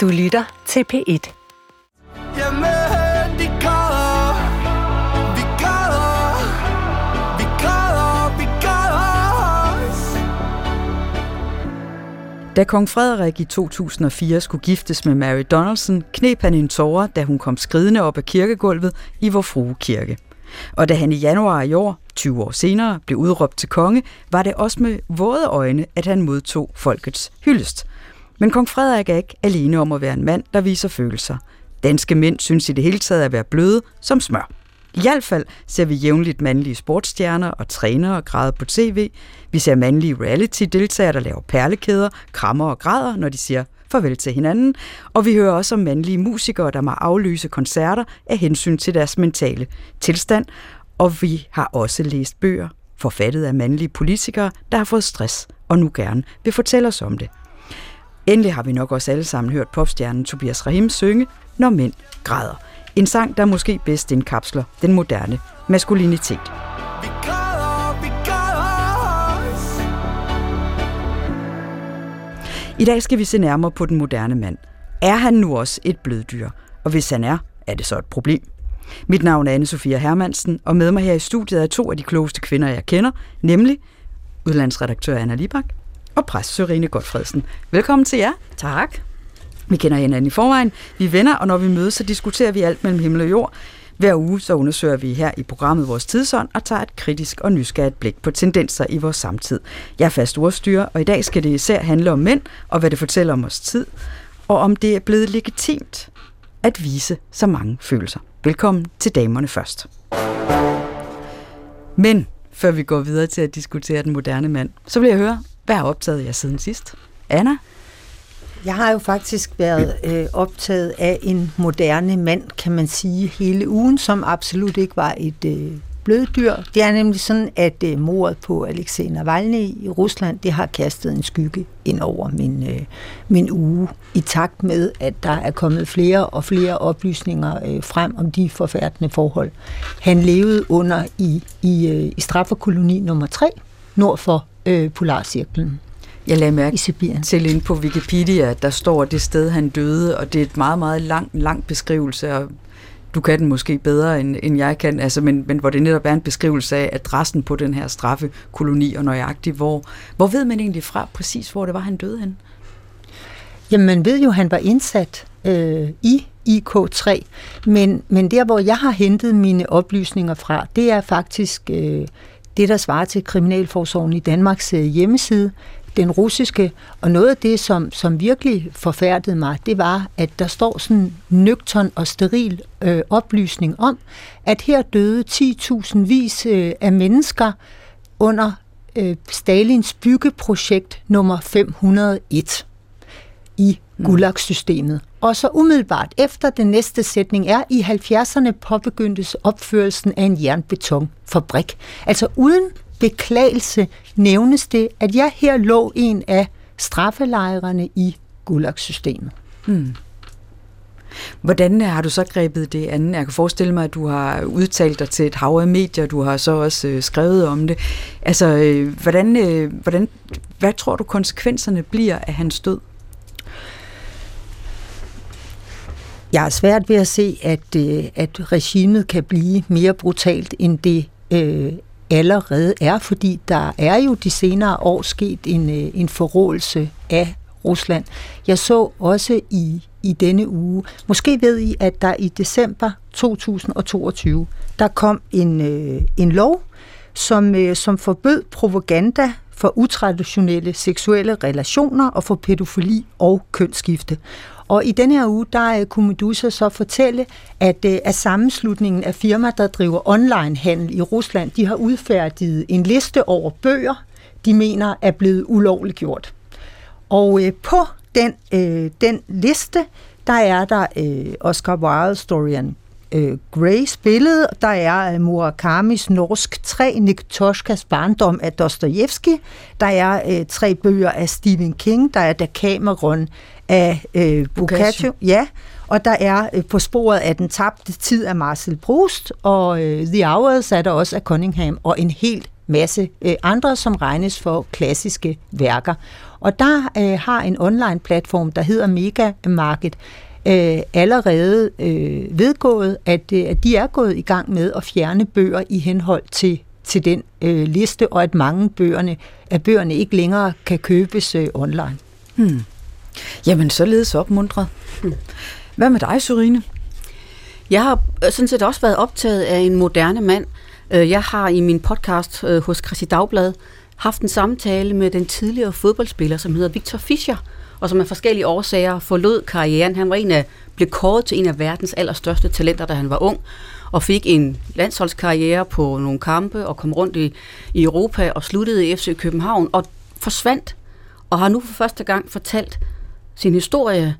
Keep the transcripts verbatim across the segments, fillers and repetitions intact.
Du lytter til P et. Da Kong Frederik i to tusind og fire skulle giftes med Mary Donaldson, kneb han en tåre, da hun kom skridende op ad kirkegulvet i Vor Frue Kirke. Og da han i januar i år, tyve år senere, blev udråbt til konge, var det også med våde øjne, at han modtog folkets hyldest. Men Kong Frederik er ikke alene om at være en mand, der viser følelser. Danske mænd synes i det hele taget at være bløde som smør. I hvert fald ser vi jævnligt mandlige sportsstjerner og trænere og græder på tv. Vi ser mandlige reality-deltagere, der laver perlekæder, krammer og græder, når de siger farvel til hinanden. Og vi hører også om mandlige musikere, der må aflyse koncerter af hensyn til deres mentale tilstand. Og vi har også læst bøger, forfattet af mandlige politikere, der har fået stress og nu gerne vil fortælle os om det. Endelig har vi nok også alle sammen hørt popstjernen Tobias Rahim synge Når mænd græder. En sang, der måske bedst indkapsler den moderne maskulinitet. I dag skal vi se nærmere på den moderne mand. Er han nu også et bløddyr? Og hvis han er, er det så et problem? Mit navn er Anne Sophia Hermansen, og med mig her i studiet er to af de klogeste kvinder, jeg kender, nemlig udlandsredaktør Anna Libak og præst Sørine Godfredsen. Velkommen til jer. Tak. Vi kender hinanden i forvejen, vi er venner, og når vi mødes, så diskuterer vi alt mellem himmel og jord. Hver uge så undersøger vi her i programmet Vores Tidsånd og tager et kritisk og nysgerrigt blik på tendenser i vores samtid. Jeg er fast ordstyrer, og i dag skal det især handle om mænd og hvad det fortæller om vores tid, og om det er blevet legitimt at vise så mange følelser. Velkommen til Damerne Først. Men før vi går videre til at diskutere den moderne mand, så vil jeg høre, hvad har optaget jer siden sidst? Anna? Jeg har jo faktisk været øh, optaget af en moderne mand, kan man sige, hele ugen, som absolut ikke var et øh, bløddyr. Det er nemlig sådan, at øh, mordet på Alexej Navalny i Rusland, det har kastet en skygge ind over min, øh, min uge, i takt med, at der er kommet flere og flere oplysninger øh, frem om de forfærdende forhold. Han levede under i, i, øh, i strafferkoloni nummer tre, nord for øh, Polarcirkelen. Jeg lagde mærke til inde på Wikipedia, der står det sted, han døde, og det er et meget, meget lang, lang beskrivelse, og du kan den måske bedre, end, end jeg kan, altså, men, men hvor det netop er en beskrivelse af adressen på den her straffekoloni, og nøjagtigt, hvor, hvor ved man egentlig fra præcis, hvor det var, han døde hen? Jamen, man ved jo, han var indsat øh, i I K tre, men, men der, hvor jeg har hentet mine oplysninger fra, det er faktisk øh, det, der svarer til Kriminalforsorgen i Danmarks øh, hjemmeside, den russiske, og noget af det, som, som virkelig forfærdede mig, det var, at der står sådan nøgtern og steril øh, oplysning om, at her døde ti tusind vis øh, af mennesker under øh, Stalins byggeprojekt nummer fem hundrede og en i Gulag-systemet. Og så umiddelbart efter den næste sætning er, i halvfjerdserne påbegyndtes opførelsen af en jernbetonfabrik. Altså uden beklagelse nævnes det, at jeg her lå en af straffelejrene i Gulag-systemet. Hmm. Hvordan har du så grebet det andet? Jeg kan forestille mig, at du har udtalt dig til et hav af medier, du har så også øh, skrevet om det. Altså, øh, hvordan, øh, hvordan, hvad tror du konsekvenserne bliver af hans død? Jeg er svært ved at se, at, øh, at regimet kan blive mere brutalt end det øh, allerede er, fordi der er jo de senere år sket en, en forrådelse af Rusland. Jeg så også i, i denne uge, måske ved I, at der i december to tusind og toogtyve, der kom en, en lov, som, som forbød propaganda for utraditionelle seksuelle relationer og for pædofili og kønsskifte. Og i denne her uge, der kunne Medusa så fortælle, at, at sammenslutningen af firmaer, der driver onlinehandel i Rusland, de har udfærdiget en liste over bøger, de mener er blevet ulovligt gjort. Og øh, på den, øh, den liste, der er der øh, Oscar Wilde's Dorian øh, Greys billede, der er øh, Murakamis Norsk tre, Nik Toshkas barndom af Dostojevski, der er øh, tre bøger af Stephen King, der er der Damerne af øh, Boccaccio, ja, og der er øh, på sporet af den tabte tid af Marcel Proust, og øh, The Hours er der også af Cunningham, og en helt masse øh, andre, som regnes for klassiske værker. Og der øh, har en online-platform, der hedder Mega Market, øh, allerede øh, vedgået, at, øh, at de er gået i gang med at fjerne bøger i henhold til, til den øh, liste, og at mange bøgerne, at bøgerne ikke længere kan købes øh, online. Hmm. Jamen, således opmuntret. Hmm. Hvad med dig, Sørine? Jeg har sådan set også været optaget af en moderne mand. Jeg har i min podcast hos Kristi Dagblad haft en samtale med den tidligere fodboldspiller, som hedder Victor Fischer, og som af forskellige årsager forlod karrieren. Han var en af, blev kåret til en af verdens allerstørste talenter, da han var ung, og fik en landsholdskarriere på nogle kampe, og kom rundt i, i Europa, og sluttede i F C København, og forsvandt, og har nu for første gang fortalt sin historie,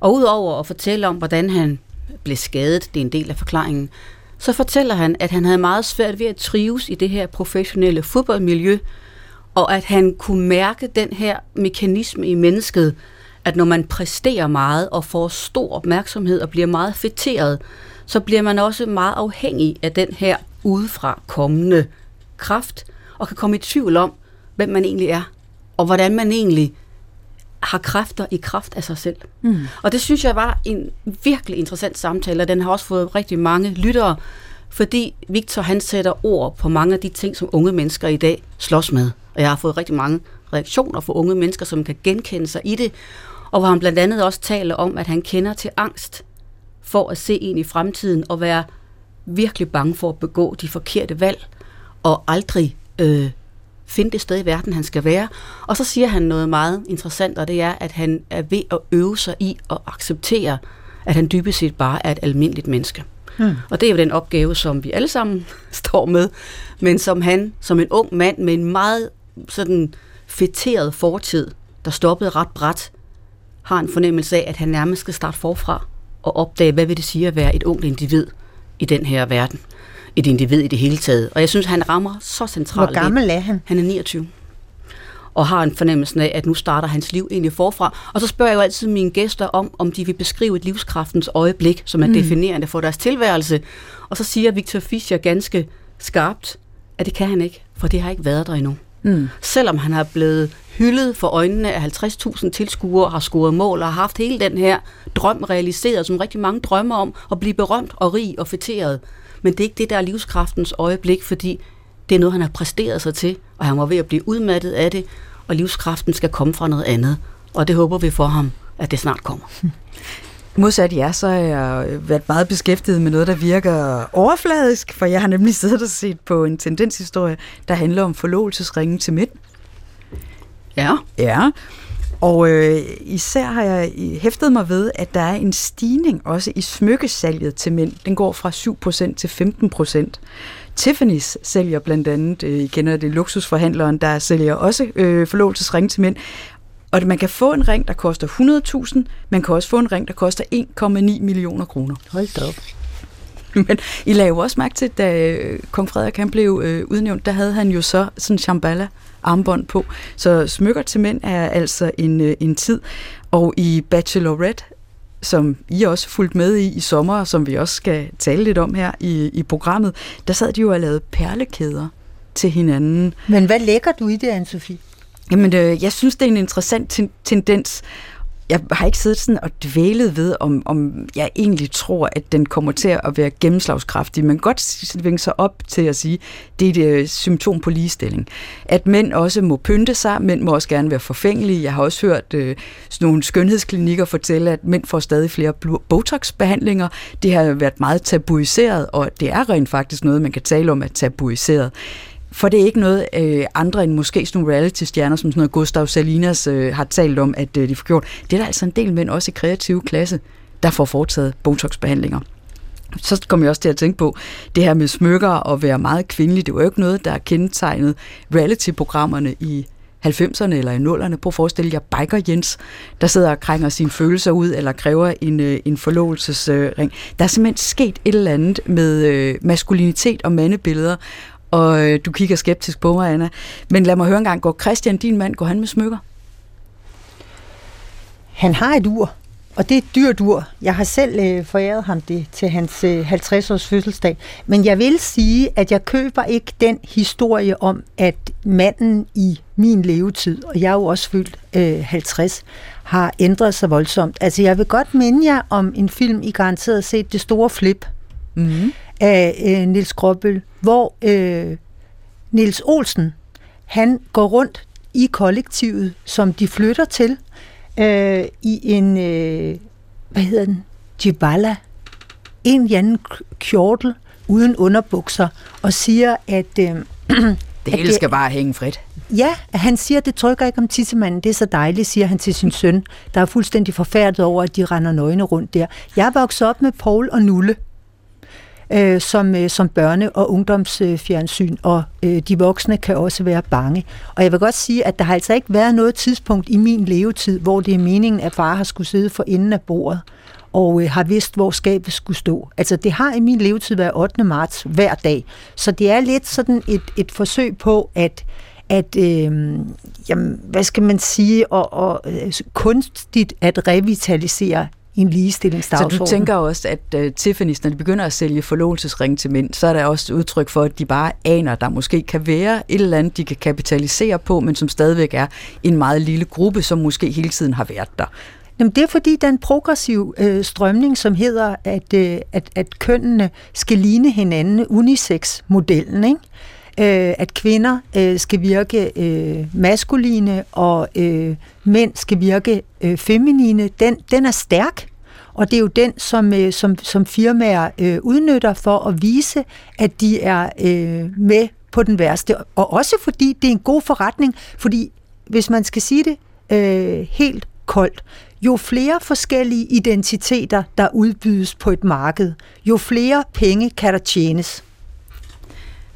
og udover at fortælle om, hvordan han blev skadet, det er en del af forklaringen, så fortæller han, at han havde meget svært ved at trives i det her professionelle fodboldmiljø, og at han kunne mærke den her mekanisme i mennesket, at når man præsterer meget og får stor opmærksomhed og bliver meget fætteret, så bliver man også meget afhængig af den her udefra kommende kraft, og kan komme i tvivl om, hvem man egentlig er, og hvordan man egentlig har kræfter i kraft af sig selv. Mm. Og det synes jeg var en virkelig interessant samtale, og den har også fået rigtig mange lyttere, fordi Victor han sætter ord på mange af de ting, som unge mennesker i dag slås med. Og jeg har fået rigtig mange reaktioner fra unge mennesker, som kan genkende sig i det, og hvor han blandt andet også taler om, at han kender til angst for at se ind i fremtiden og være virkelig bange for at begå de forkerte valg og aldrig øh, finde det sted i verden, han skal være. Og så siger han noget meget interessant, og det er, at han er ved at øve sig i at acceptere, at han dybest set bare er et almindeligt menneske. Mm. Og det er jo den opgave, som vi alle sammen står med, men som han, som en ung mand med en meget sådan fætteret fortid, der stoppede ret brat, har en fornemmelse af, at han nærmest skal starte forfra og opdage, hvad vil det sige at være et ungt individ i den her verden. Et individ i det hele taget. Og jeg synes, han rammer så centralt. Hvor gammel er han? Han er niogtyve. Og har en fornemmelse af, at nu starter hans liv egentlig forfra. Og så spørger jeg jo altid mine gæster om, om de vil beskrive et livskraftens øjeblik, som er mm. definerende for deres tilværelse. Og så siger Victor Fischer ganske skarpt, at det kan han ikke, for det har ikke været der endnu. Mm. Selvom han har blevet hyldet for øjnene af halvtreds tusind tilskuere, har scoret mål og har haft hele den her drøm realiseret, som rigtig mange drømmer om, at blive berømt og rig og fætteret. Men det er ikke det, der er livskraftens øjeblik, fordi det er noget, han har præsteret sig til, og han var ved at blive udmattet af det, og livskraften skal komme fra noget andet. Og det håber vi for ham, at det snart kommer. Modsat jer, så har jeg været meget beskæftiget med noget, der virker overfladisk, for jeg har nemlig siddet og set på en tendenshistorie, der handler om forlovelsesringen til mænd. Ja. Ja. Og øh, især har jeg hæftet mig ved, at der er en stigning også i smykkesalget til mænd. Den går fra syv procent til femten procent. Tiffany's sælger blandt andet, øh, I kender det, luksusforhandleren, der sælger også øh, forlovelsesringe til mænd. Og man kan få en ring, der koster hundrede tusind, man kan også få en ring, der koster en komma ni millioner kroner. Hold da op. Men I lagde jo også mærke til, da Kong Frederik han blev øh, udnævnt, der havde han jo så sådan shambala armbånd på. Så smykker til mænd er altså en, øh, en tid. Og i Bachelor Red, som I også fulgte med i i sommer, og som vi også skal tale lidt om her i, i programmet, der sad de jo og lavede perlekæder til hinanden. Men hvad lægger du i det, Anne-Sophie? Jamen, øh, jeg synes, det er en interessant ten- tendens. Jeg har ikke siddet sådan og dvælet ved, om, om jeg egentlig tror, at den kommer til at være gennemslagskraftig. Man kan godt vinge sig op til at sige, at det er et symptom på ligestilling. At mænd også må pynte sig, mænd må også gerne være forfængelige. Jeg har også hørt øh, sådan nogle skønhedsklinikker fortælle, at mænd får stadig flere botoxbehandlinger. Det har været meget tabuiseret, og det er rent faktisk noget, man kan tale om, at tabuiseret. For det er ikke noget øh, andre end måske sådan nogle reality-stjerner, som sådan noget Gustav Salinas øh, har talt om, at øh, de får gjort. Det er der altså en del mænd, også i kreative klasse, der får foretaget botox-behandlinger. Så kom jeg også til at tænke på, det her med smykker og være meget kvindelig, det var jo ikke noget, der er kendetegnet reality-programmerne i halvfemserne eller i nullerne. Prøv at forestille jer biker Jens, der sidder og krænger sine følelser ud, eller kræver en, en forlovelsesring. Der er simpelthen sket et eller andet med øh, maskulinitet og mandebilleder, og øh, du kigger skeptisk på mig, Anna. Men lad mig høre engang, går Christian, din mand, går han med smykker? Han har et ur. Og det er et dyrt ur. Jeg har selv øh, foræret ham det til hans øh, halvtreds-års fødselsdag. Men jeg vil sige, at jeg køber ikke den historie om, at manden i min levetid, og jeg er jo også fyldt øh, halvtreds, har ændret sig voldsomt. Altså, jeg vil godt minde jer om en film, I garanteret har set, Det store flip mm-hmm. af øh, Niels Gråbøl, hvor øh, Niels Olsen, han går rundt i kollektivet, som de flytter til, Øh, i en, øh, hvad hedder den, jibala, en eller anden kjortel uden underbukser, og siger, at... Øh, det hele skal bare hænge frit. Ja, han siger, at det trykker ikke om tissemanden, det er så dejligt, siger han til sin søn, der er fuldstændig forfærdet over, at de render nøgne rundt der. Jeg voksede op med Poul og Nulle, øh, som, øh, som børne- og ungdomsfjernsyn, øh, og øh, de voksne kan også være bange. Og jeg vil godt sige, at der har altså ikke været noget tidspunkt i min levetid, hvor det er meningen, at far har skulle sidde for enden af bordet, og øh, har vidst, hvor skabet skulle stå. Altså, det har i min levetid været ottende marts hver dag. Så det er lidt sådan et, et forsøg på, at, at øh, jamen, hvad skal man sige, og, og, kunstigt at revitalisere en ligestillingsdagsorden. Så du tænker også, at uh, Tiffany's, når de begynder at sælge forlovelsesringe til mænd, så er der også et udtryk for, at de bare aner, der måske kan være et eller andet, de kan kapitalisere på, men som stadigvæk er en meget lille gruppe, som måske hele tiden har været der. Jamen, det er fordi, den progressive øh, strømning, som hedder, at, øh, at, at kønnene skal ligne hinanden, unisex-modellen, ikke? Øh, at kvinder øh, skal virke øh, maskuline, og øh, mænd skal virke øh, feminine, den, den er stærk, og det er jo den, som, øh, som, som firmaer øh, udnytter for at vise, at de er øh, med på den værste, og også fordi det er en god forretning, fordi hvis man skal sige det øh, helt koldt, jo flere forskellige identiteter, der udbydes på et marked, jo flere penge kan der tjenes.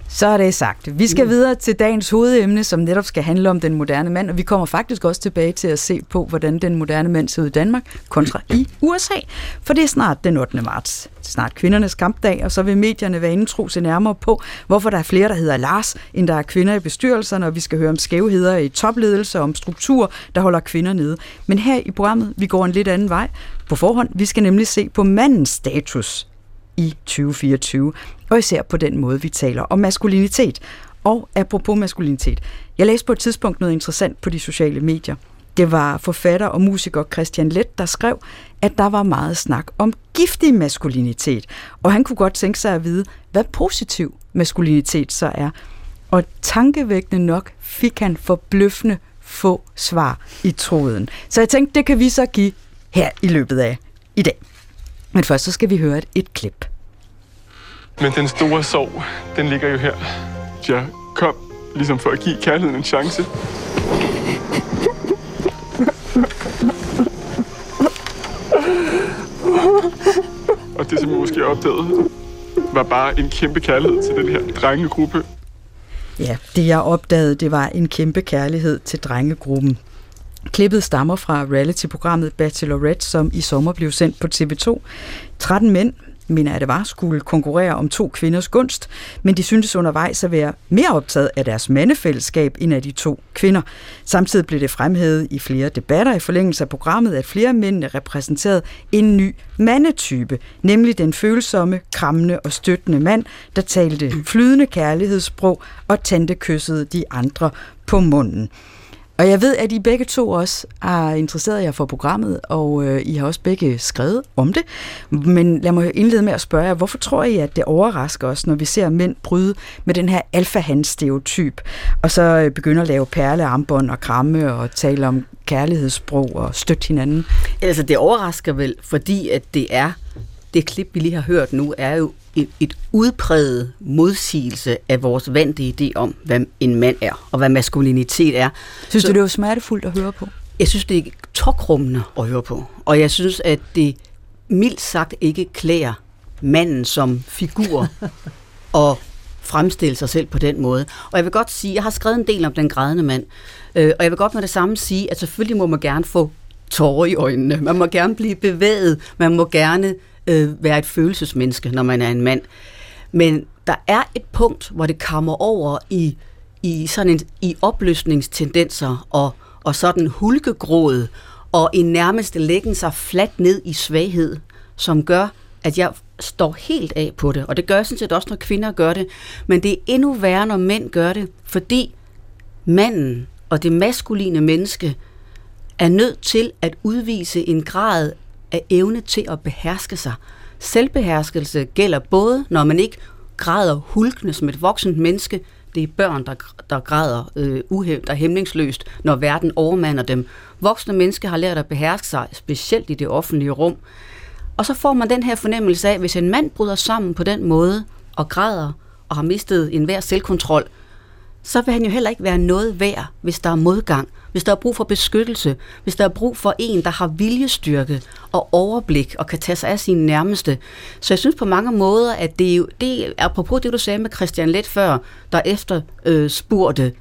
Så er det sagt. Vi skal videre til dagens hovedemne, som netop skal handle om den moderne mand, og vi kommer faktisk også tilbage til at se på, hvordan den moderne mand ser ud i Danmark kontra i U S A, for det er snart den ottende marts. Snart kvindernes kampdag, og så vil medierne være inde tro sig nærmere på, hvorfor der er flere, der hedder Lars, end der er kvinder i bestyrelserne, og vi skal høre om skævheder i topledelse, om strukturer, der holder kvinder nede. Men her i programmet, vi går en lidt anden vej på forhånd. Vi skal nemlig se på mandens status i tyve fireogtyve, og især på den måde, vi taler om maskulinitet. Og apropos maskulinitet, jeg læste på et tidspunkt noget interessant på de sociale medier. Det var forfatter og musiker Christian Lett, der skrev, at der var meget snak om giftig maskulinitet, og han kunne godt tænke sig at vide, hvad positiv maskulinitet så er. Og tankevækkende nok fik han forbløffende få svar i tråden. Så jeg tænkte, det kan vi så give her i løbet af i dag. Men først så skal vi høre et, et klip. Men den store sorg, den ligger jo her. Jeg kom ligesom for at give kærligheden en chance. Og det, som jeg måske opdagede, var bare en kæmpe kærlighed til den her drengegruppe. Ja, det jeg opdagede, det var en kæmpe kærlighed til drengegruppen. Klippet stammer fra reality-programmet Bachelor Red, som i sommer blev sendt på T V to. tretten mænd, mener jeg det var, skulle konkurrere om to kvinders gunst, men de syntes undervejs at være mere optaget af deres mandefællesskab end af de to kvinder. Samtidig blev det fremhævet i flere debatter i forlængelse af programmet, at flere mændene repræsenterede en ny mandetype, nemlig den følsomme, krammende og støttende mand, der talte flydende kærlighedssprog og tantekyssede de andre på munden. Og jeg ved, at I begge to også er interesseret jer for programmet, og øh, I har også begge skrevet om det. Men lad mig indlede med at spørge jer, hvorfor tror I, at det overrasker os, når vi ser mænd bryde med den her alfahandsstereotyp, og så øh, begynder at lave perlearmbånd og kramme og tale om kærlighedssprog og støtte hinanden? Altså, det overrasker vel, fordi at det er, det klip, vi lige har hørt nu, er jo et, et udpræget modsigelse af vores vante idé om, hvad en mand er, og hvad maskulinitet er. Synes Så, du, det er jo smertefuldt at høre på? Jeg synes, det er tokrummende at høre på. Og jeg synes, at det mildt sagt ikke klæder manden som figur og fremstille sig selv på den måde. Og jeg vil godt sige, jeg har skrevet en del om den grædende mand, øh, og jeg vil godt med det samme sige, at selvfølgelig må man gerne få tårer i øjnene. Man må gerne blive bevæget. Man må gerne øh, være et følelsesmenneske, når man er en mand. Men der er et punkt, hvor det kommer over i, i sådan en i opløsningstendenser og, og sådan hulkegråd og i nærmest læggen sig fladt ned i svaghed, som gør, at jeg står helt af på det. Og det gør jeg sådan set også, når kvinder gør det. Men det er endnu værre, når mænd gør det, fordi manden og det maskuline menneske er nødt til at udvise en grad af evne til at beherske sig. Selvbeherskelse gælder både, når man ikke græder hulkende som et voksent menneske. Det er børn, der, der græder øh, uhæmt og hæmningsløst, når verden overmander dem. Voksne mennesker har lært at beherske sig, specielt i det offentlige rum. Og så får man den her fornemmelse af, at hvis en mand bryder sammen på den måde og græder og har mistet enhver selvkontrol, så vil han jo heller ikke være noget værd, hvis der er modgang, hvis der er brug for beskyttelse, hvis der er brug for en, der har viljestyrke og overblik og kan tage sig af sine nærmeste. Så jeg synes på mange måder, at det er jo, det, apropos det du sagde med Christian Lett før, der efter øh, spurgte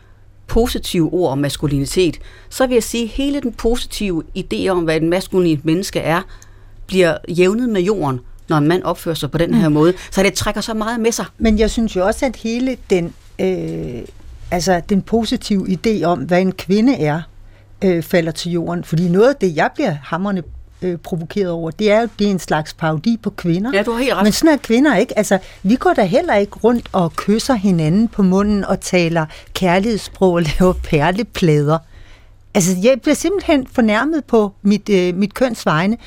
positive ord om maskulinitet, så vil jeg sige, at hele den positive idé om, hvad en maskulin menneske er, bliver jævnet med jorden, når en mand opfører sig på den her mm. måde. Så det trækker så meget med sig. Men jeg synes jo også, at hele den øh, altså den positive idé om, hvad en kvinde er, øh, falder til jorden. Fordi noget af det, jeg bliver hamrende øh, provokeret over, det er jo, det er en slags parodi på kvinder. Ja, du har helt ret. Men sådan er kvinder ikke. Altså, vi går da heller ikke rundt og kysser hinanden på munden og taler kærlighedssprog og laver perleplader. Altså, jeg bliver simpelthen fornærmet på mit, øh, mit køns vegne.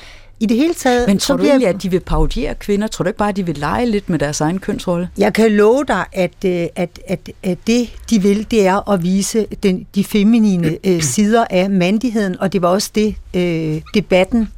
I det hele taget... Men tror du egentlig, at de vil parodiere kvinder? Tror du ikke bare, at de vil lege lidt med deres egen kønsrolle? Jeg kan love dig, at, at, at, at det, de vil, det er at vise den, de feminine øh, sider af mandigheden, og det var også det, øh, debatten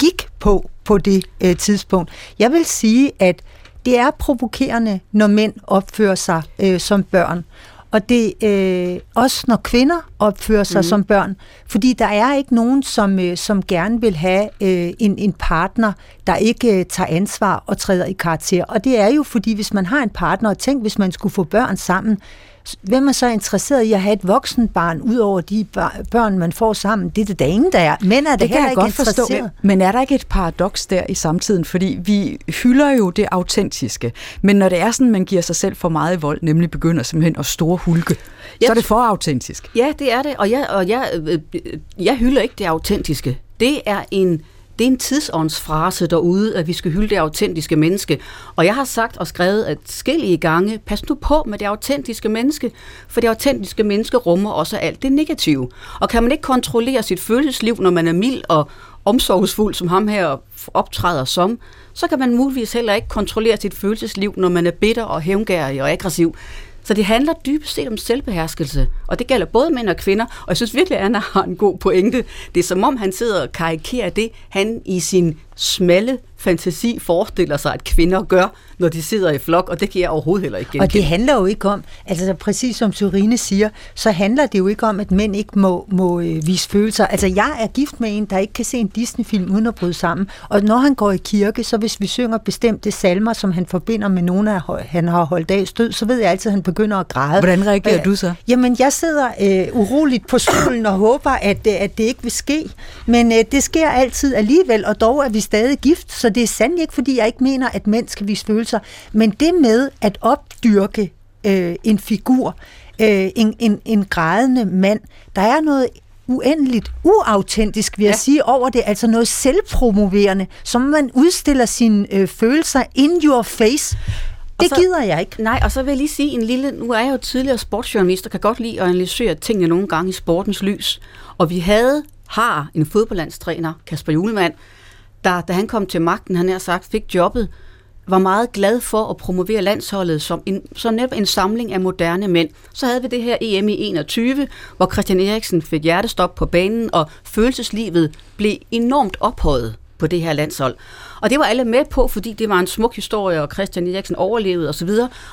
gik på på det øh, tidspunkt. Jeg vil sige, at det er provokerende, når mænd opfører sig øh, som børn. Og det øh, også, når kvinder opfører sig mm. som børn. Fordi der er ikke nogen, som, øh, som gerne vil have øh, en, en partner, der ikke øh, tager ansvar og træder i karakter. Og det er jo, fordi hvis man har en partner, og tænk, hvis man skulle få børn sammen, hvem er så interesseret i at have et voksent barn, ud over de børn, man får sammen? Det er det da ingen, der er. Men er det, det heller ikke interesseret. Men er der ikke et paradoks der i samtiden? Fordi vi hylder jo det autentiske. Men når det er sådan, man giver sig selv for meget vold, nemlig begynder simpelthen at store hulke, jeg så er det for autentisk. Ja, det er det. Og jeg, og jeg, jeg hylder ikke det autentiske. Det er en... Det er en tidsåndsfrase derude, at vi skal hylde det autentiske menneske. Og jeg har sagt og skrevet adskillige gange, pas nu på med det autentiske menneske, for det autentiske menneske rummer også alt det negative. Og kan man ikke kontrollere sit følelsesliv, når man er mild og omsorgsfuld, som ham her optræder som, så kan man muligvis heller ikke kontrollere sit følelsesliv, når man er bitter og hævngærig og aggressiv. Så det handler dybest set om selvbeherskelse, og det gælder både mænd og kvinder, og jeg synes virkelig, at Anna har en god pointe. Det er som om, han sidder og karikerer det, han i sin smalle fantasi forestiller sig, at kvinder gør, når de sidder i flok, og det kan jeg overhovedet heller ikke genkende. Og det handler jo ikke om, altså præcis som Sørine siger, så handler det jo ikke om, at mænd ikke må, må øh, vise følelser. Altså jeg er gift med en, der ikke kan se en Disney-film uden at bryde sammen, og når han går i kirke, så hvis vi synger bestemte salmer, som han forbinder med nogen af, han har holdt af stød, så ved jeg altid, at han begynder at græde. Hvordan reagerer Hva? du så? Jamen jeg sidder øh, uroligt på stolen og håber, at, øh, at det ikke vil ske, men øh, det sker altid alligevel, og dog er vi stadig gift, så det er sandelig ikke, fordi jeg ikke mener, at mænd skal vise følelser. Men det med at opdyrke øh, en figur, øh, en, en, en grædende mand, der er noget uendeligt uautentisk, vil jeg ja. sige, over det. Altså noget selvpromoverende, som man udstiller sine øh, følelser in your face. Det så, gider jeg ikke. Nej, og så vil jeg lige sige en lille... Nu er jeg jo tidligere sportsjournalist, og kan godt lide at analysere tingene nogle gange i sportens lys. Og vi havde, har en fodboldlandstræner, Kasper Julemand, der, da han kom til magten, han har sagt, fik jobbet, var meget glad for at promovere landsholdet som, en, som netop en samling af moderne mænd. Så havde vi det her E M i enogtyve, hvor Christian Eriksen fik hjertestop på banen, og følelseslivet blev enormt ophøjet på det her landshold. Og det var alle med på, fordi det var en smuk historie, og Christian Eriksen overlevede osv.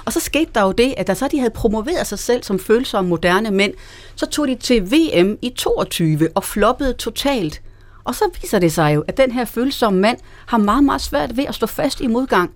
Og så skete der jo det, at da så de havde promoveret sig selv som følsomme moderne mænd, så tog de til V M i toogtyve og floppede totalt. Og så viser det sig jo, at den her følsomme mand har meget, meget svært ved at stå fast i modgang.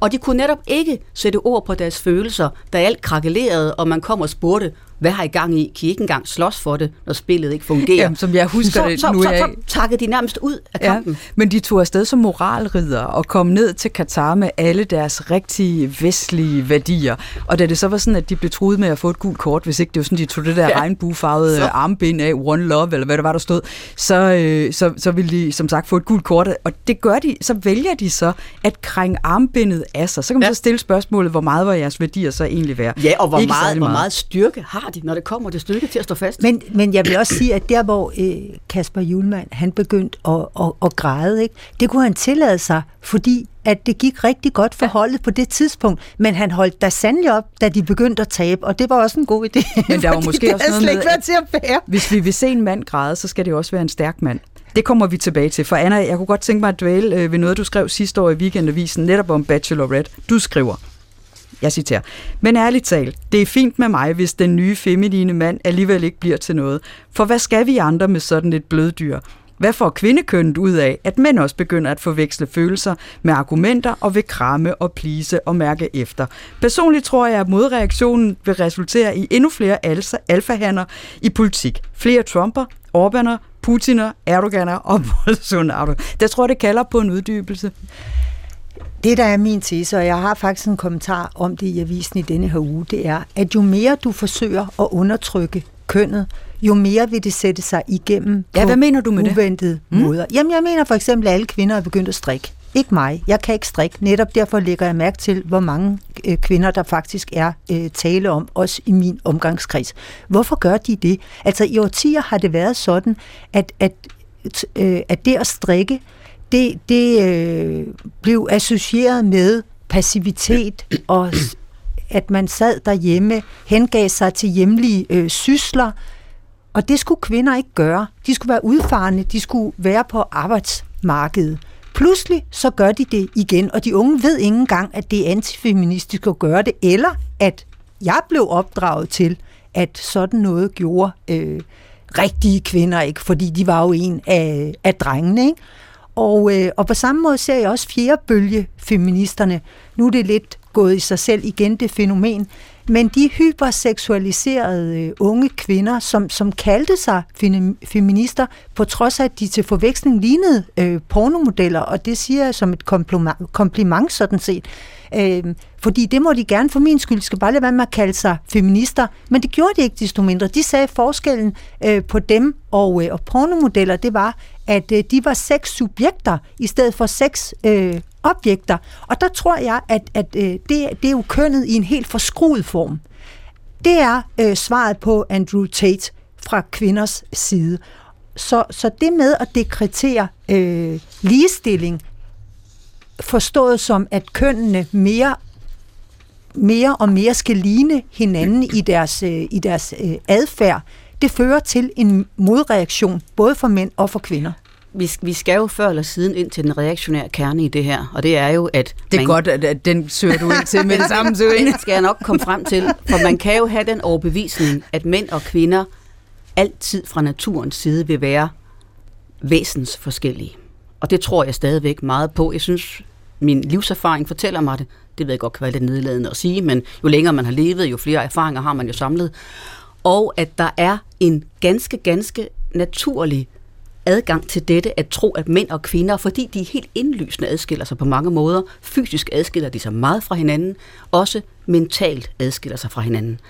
Og de kunne netop ikke sætte ord på deres følelser, da alt krakelerede, og man kom og spurgte, Hvad har I gang i? Kan I ikke engang slås for det, når spillet ikke fungerer? Jamen, som jeg husker så, det så, nu. Så, så takkede de nærmest ud af kampen. Ja, men de tog afsted som moralriddere og kom ned til Katar med alle deres rigtige vestlige værdier. Og da det så var sådan, at de blev truet med at få et gult kort, hvis ikke det var sådan, de tog det der ja. regnbuefarvede så. armbind af, one love, eller hvad det var, der stod, så, øh, så, så ville de som sagt få et gult kort. Og det gør de, så vælger de så at krænge armbindet af sig. Så kan man ja. så stille spørgsmålet, hvor meget var jeres værdier så egentlig værd? Ja, og hvor meget, meget. hvor meget styrke har de, når det kommer det styrke til at stå fast? Men, men jeg vil også sige, at der hvor øh, Kasper Hjulmand, han begyndte at, at, at græde, ikke? Det kunne han tillade sig, fordi at det gik rigtig godt for holdet på det tidspunkt, men han holdt der sandelig op, da de begyndte at tabe, og det var også en god idé. Men der var måske også noget med, til at bære. Hvis vi vil se en mand græde, så skal det også være en stærk mand. Det kommer vi tilbage til. For Anna, jeg kunne godt tænke mig at dvæle ved noget, du skrev sidste år i Weekendavisen, netop om Bachelor Red. Du skriver... Jeg citerer. Men ærligt talt, det er fint med mig, hvis den nye feminine mand alligevel ikke bliver til noget. For hvad skal vi andre med sådan et bløddyr? Hvad får kvindekønnet ud af, at mænd også begynder at forveksle følelser med argumenter og vil kramme og plise og mærke efter? Personligt tror jeg, at modreaktionen vil resultere i endnu flere alfa, alfahander i politik. Flere Trumper, Orbaner, Putiner, Erdoganer og Bolsonaro. Der tror jeg, det kalder på en uddybelse. Det, der er min tese, og jeg har faktisk en kommentar om det i avisen i denne her uge, det er, at jo mere du forsøger at undertrykke kønnet, jo mere vil det sætte sig igennem ja, på hvad mener du med uventede det? måder. Mm. Jamen, jeg mener for eksempel, at alle kvinder er begyndt at strikke. Ikke mig. Jeg kan ikke strikke. Netop derfor lægger jeg mærke til, hvor mange øh, kvinder, der faktisk er øh, tale om, også i min omgangskreds. Hvorfor gør de det? Altså, i årtier har det været sådan, at, at, øh, at det at strikke, Det, det øh, blev associeret med passivitet, og at man sad derhjemme, hengav sig til hjemlige øh, sysler, og det skulle kvinder ikke gøre. De skulle være udfarende, de skulle være på arbejdsmarkedet. Pludselig så gør de det igen, og de unge ved ikke engang, at det er antifeministisk at gøre det, eller at jeg blev opdraget til, at sådan noget gjorde øh, rigtige kvinder ikke, fordi de var jo en af, af drengene, ikke? Og, øh, og på samme måde ser jeg også fjerde bølge feministerne. Nu er det lidt gået i sig selv igen, det fænomen. Men de hyperseksualiserede øh, unge kvinder, som, som kaldte sig fem- feminister, på trods af, at de til forveksling lignede øh, pornomodeller, og det siger jeg som et kompliment, kompliment sådan set. Øh, fordi det må de gerne for min skyld, skal bare lade være med at kalde sig feminister, men det gjorde de ikke desto mindre. De sagde forskellen øh, på dem og, øh, og pornomodeller, det var, at øh, de var seks subjekter i stedet for seks øh, objekter. Og der tror jeg, at, at øh, det, det er jo kønnet i en helt forskruet form. Det er øh, svaret på Andrew Tate fra kvinders side. Så, så det med at dekretere øh, ligestilling, forstået som, at kønnene mere, mere og mere skal ligne hinanden i deres, øh, i deres øh, adfærd, det fører til en modreaktion, både for mænd og for kvinder. Vi skal jo før eller siden ind til den reaktionære kerne i det her, og det er jo, at... Det er man... godt, at, at den søger du ind til med det samme søgning. Det skal jeg nok komme frem til, for man kan jo have den overbevisning, at mænd og kvinder altid fra naturens side vil være væsensforskellige. Og det tror jeg stadigvæk meget på. Jeg synes, min livserfaring fortæller mig det. Det ved jeg godt kan være lidt nedladende at sige, men jo længere man har levet, jo flere erfaringer har man jo samlet. Og at der er en ganske, ganske naturlig adgang til dette, at tro, at mænd og kvinder, fordi de helt indlysende adskiller sig på mange måder, fysisk adskiller de sig meget fra hinanden, også mentalt adskiller sig fra hinanden.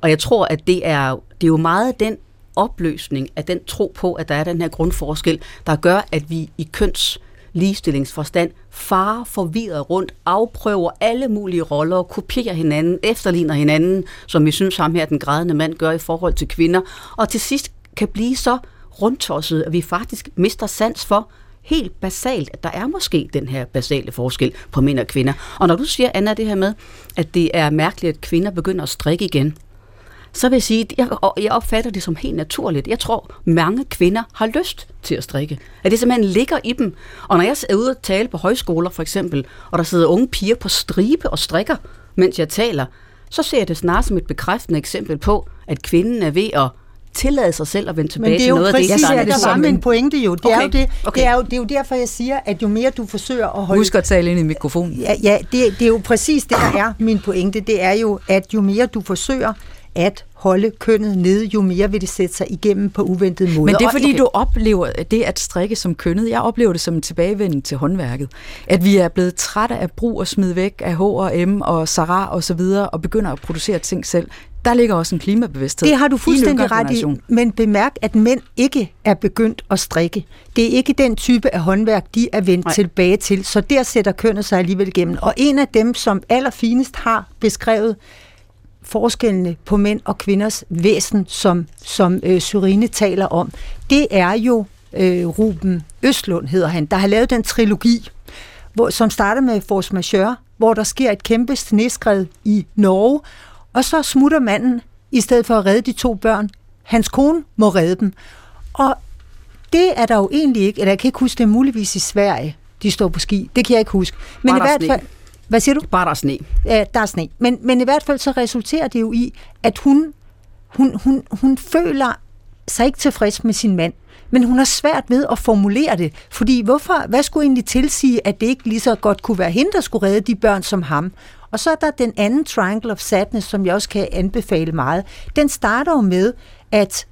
Og jeg tror, at det er, det er jo meget den opløsning af den tro på, at der er den her grundforskel, der gør, at vi i køns ligestillingsforstand farer forvirret rundt, afprøver alle mulige roller, kopierer hinanden, efterligner hinanden, som vi synes ham her, den grædende mand, gør i forhold til kvinder, og til sidst kan blive så rundtosset, at vi faktisk mister sans for helt basalt, at der er måske den her basale forskel på mænd og kvinder. Og når du siger, Anna, det her med, at det er mærkeligt, at kvinder begynder at strikke igen, så vil jeg sige, at jeg opfatter det som helt naturligt. Jeg tror, mange kvinder har lyst til at strikke. At det simpelthen ligger i dem. Og når jeg er ude og tale på højskoler, for eksempel, og der sidder unge piger på stribe og strikker, mens jeg taler, så ser jeg det snart som et bekræftende eksempel på, at kvinden er ved at tillade sig selv at vende tilbage til noget af det. Men det er jo præcis, at der var min pointe jo. Det, okay, er jo det. Okay. Det, er jo, det er jo derfor, jeg siger, at jo mere du forsøger at holde... Husk at tale ind i mikrofonen. Ja, ja det, det er jo præcis det, der er min pointe. Det er jo, at jo mere du forsøger at holde kønnet nede, jo mere vil det sætte sig igennem på uventede måder. Men det er fordi, du oplever det at strikke som kønnet. Jeg oplever det som en tilbagevending til håndværket. At vi er blevet trætte af brug og smid væk af H og M og Zara og så videre, og begynder at producere ting selv. Der ligger også en klimabevidsthed. Det har du fuldstændig ret i, men bemærk, at mænd ikke er begyndt at strikke. Det er ikke den type af håndværk, de er vendt Nej. tilbage til, så der sætter kønnet sig alligevel igennem. Og en af dem, som allerfinest har beskrevet forskellene på mænd og kvinders væsen, som, som øh, Sørine taler om, det er jo øh, Ruben Østlund, hedder han, der har lavet den trilogi, hvor, som starter med Force Majeure, hvor der sker et kæmpe sneskred i Norge, og så smutter manden, i stedet for at redde de to børn. Hans kone må redde dem. Og det er der jo egentlig ikke, eller jeg kan ikke huske, det er muligvis i Sverige, de står på ski. Det kan jeg ikke huske. Men bare i hvert fald... Hvad siger du? Bare der er sne. Ja, der er sne. Men, men i hvert fald så resulterer det jo i, at hun, hun, hun, hun føler sig ikke tilfreds med sin mand. Men hun har svært ved at formulere det. Fordi hvorfor, hvad skulle egentlig tilsige, at det ikke lige så godt kunne være hende, der skulle redde de børn som ham? Og så er der den anden Triangle of Sadness, som jeg også kan anbefale meget. Den starter jo med, at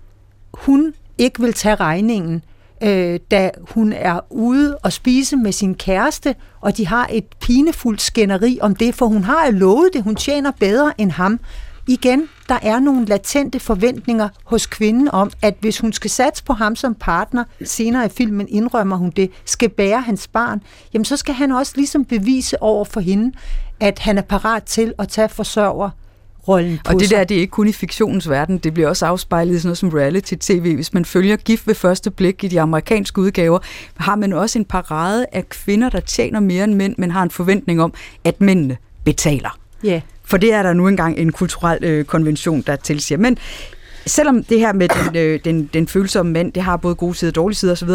hun ikke vil tage regningen, øh, da hun er ude og spise med sin kæreste, og de har et pinefuldt skænderi om det, for hun har lovet det, hun tjener bedre end ham. Igen, der er nogle latente forventninger hos kvinden om, at hvis hun skal satse på ham som partner, senere i filmen indrømmer hun det, skal bære hans barn, jamen så skal han også ligesom bevise over for hende, at han er parat til at tage forsørgerrollen på sig. Og det der, det er ikke kun i fiktionens verden, det bliver også afspejlet i sådan noget som reality-tv. Hvis man følger Gift ved første blik i de amerikanske udgaver, har man også en parade af kvinder, der tjener mere end mænd, men har en forventning om, at mændene betaler. Ja. Yeah. For det er der nu engang en kulturel øh, konvention, der tilsiger. Men selvom det her med den, øh, den, den følsomme mand, det har både gode sider og dårlige sider osv.,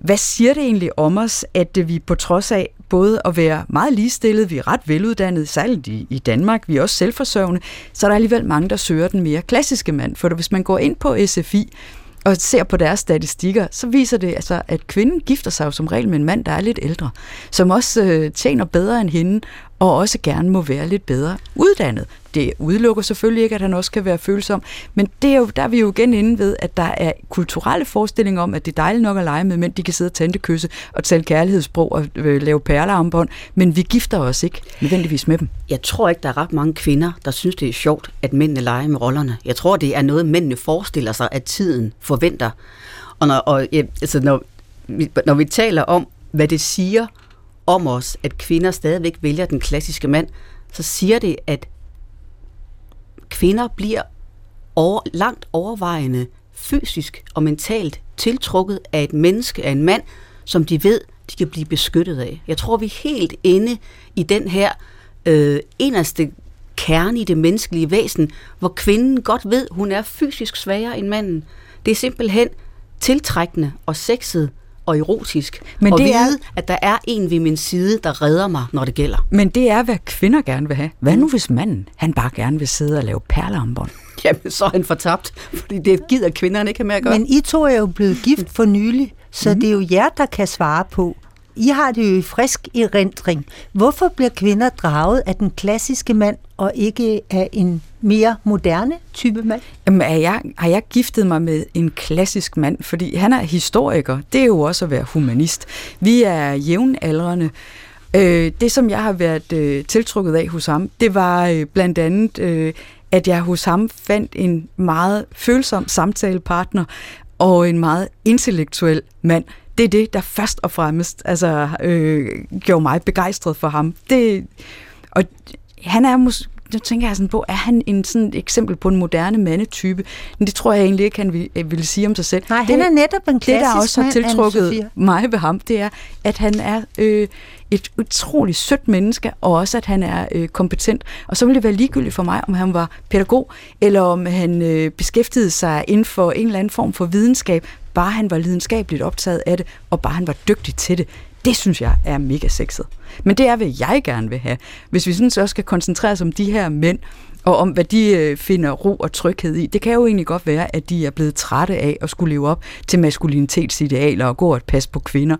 hvad siger det egentlig om os, at øh, vi på trods af både at være meget ligestillede, vi er ret veluddannede, særligt i, i Danmark, vi er også selvforsørgende, så er der alligevel mange, der søger den mere klassiske mand. For hvis man går ind på S F I og ser på deres statistikker, så viser det altså, at kvinden gifter sig jo som regel med en mand, der er lidt ældre, som også øh, tjener bedre end hende, og også gerne må være lidt bedre uddannet. Det udelukker selvfølgelig ikke, at han også kan være følsom, men det er jo, der er vi jo igen inde ved, at der er kulturelle forestillinger om, at det er dejligt nok at lege med mænd, de kan sidde og tænde kysse og tale kærlighedssprog og øh, lave perlearmbånd, men vi gifter os ikke nødvendigvis med dem. Jeg tror ikke, der er ret mange kvinder, der synes, det er sjovt, at mændene leger med rollerne. Jeg tror, det er noget, mændene forestiller sig, at tiden forventer. Og når, og, ja, altså, når, vi, når vi taler om, hvad det siger om os, at kvinder stadigvæk vælger den klassiske mand, så siger det, at kvinder bliver over, langt overvejende fysisk og mentalt tiltrukket af et menneske, af en mand, som de ved, de kan blive beskyttet af. Jeg tror, vi er helt inde i den her øh, inderste kerne i det menneskelige væsen, hvor kvinden godt ved, hun er fysisk svagere end manden. Det er simpelthen tiltrækkende og sexet og erotisk. Men og det vide, er, at der er en ved min side, der redder mig, når det gælder. Men det er, hvad kvinder gerne vil have. Hvad nu, hvis manden, han bare gerne vil sidde og lave perlearmbånd? Jamen, så er han fortabt, fordi det gider kvinderne ikke have med at gøre. Men I to er jo blevet gift for nylig, så mm. det er jo jer, der kan svare på. I har det jo i frisk erindring. Hvorfor bliver kvinder draget af den klassiske mand, og ikke af en mere moderne type mand? Jamen, er jeg, har jeg giftet mig med en klassisk mand? Fordi han er historiker. Det er jo også at være humanist. Vi er jævnaldrende. Øh, det, som jeg har været øh, tiltrukket af hos ham, det var øh, blandt andet, øh, at jeg hos ham fandt en meget følsom samtalepartner og en meget intellektuel mand. Det er det, der først og fremmest altså, øh, gjorde mig begejstret for ham. Det, og han er måske... Nu tænker jeg sådan på, er han en sådan et eksempel på en moderne mandetype? Men det tror jeg egentlig ikke, han ville, ville sige om sig selv. Nej, det, han er netop en klassisk mand. Det, der også har tiltrukket mig ved ham, det er, at han er øh, et utroligt sødt menneske, og også at han er øh, kompetent. Og så ville det være ligegyldigt for mig, om han var pædagog, eller om han øh, beskæftigede sig inden for en eller anden form for videnskab. Bare han var lidenskabeligt optaget af det, og bare han var dygtig til det. Det synes jeg er mega sexet. Men det er, hvad jeg gerne vil have. Hvis vi sådan så også skal koncentrere os om de her mænd, og om hvad de finder ro og tryghed i, det kan jo egentlig godt være, at de er blevet trætte af at skulle leve op til maskulinitetsidealer og gå og passe på kvinder.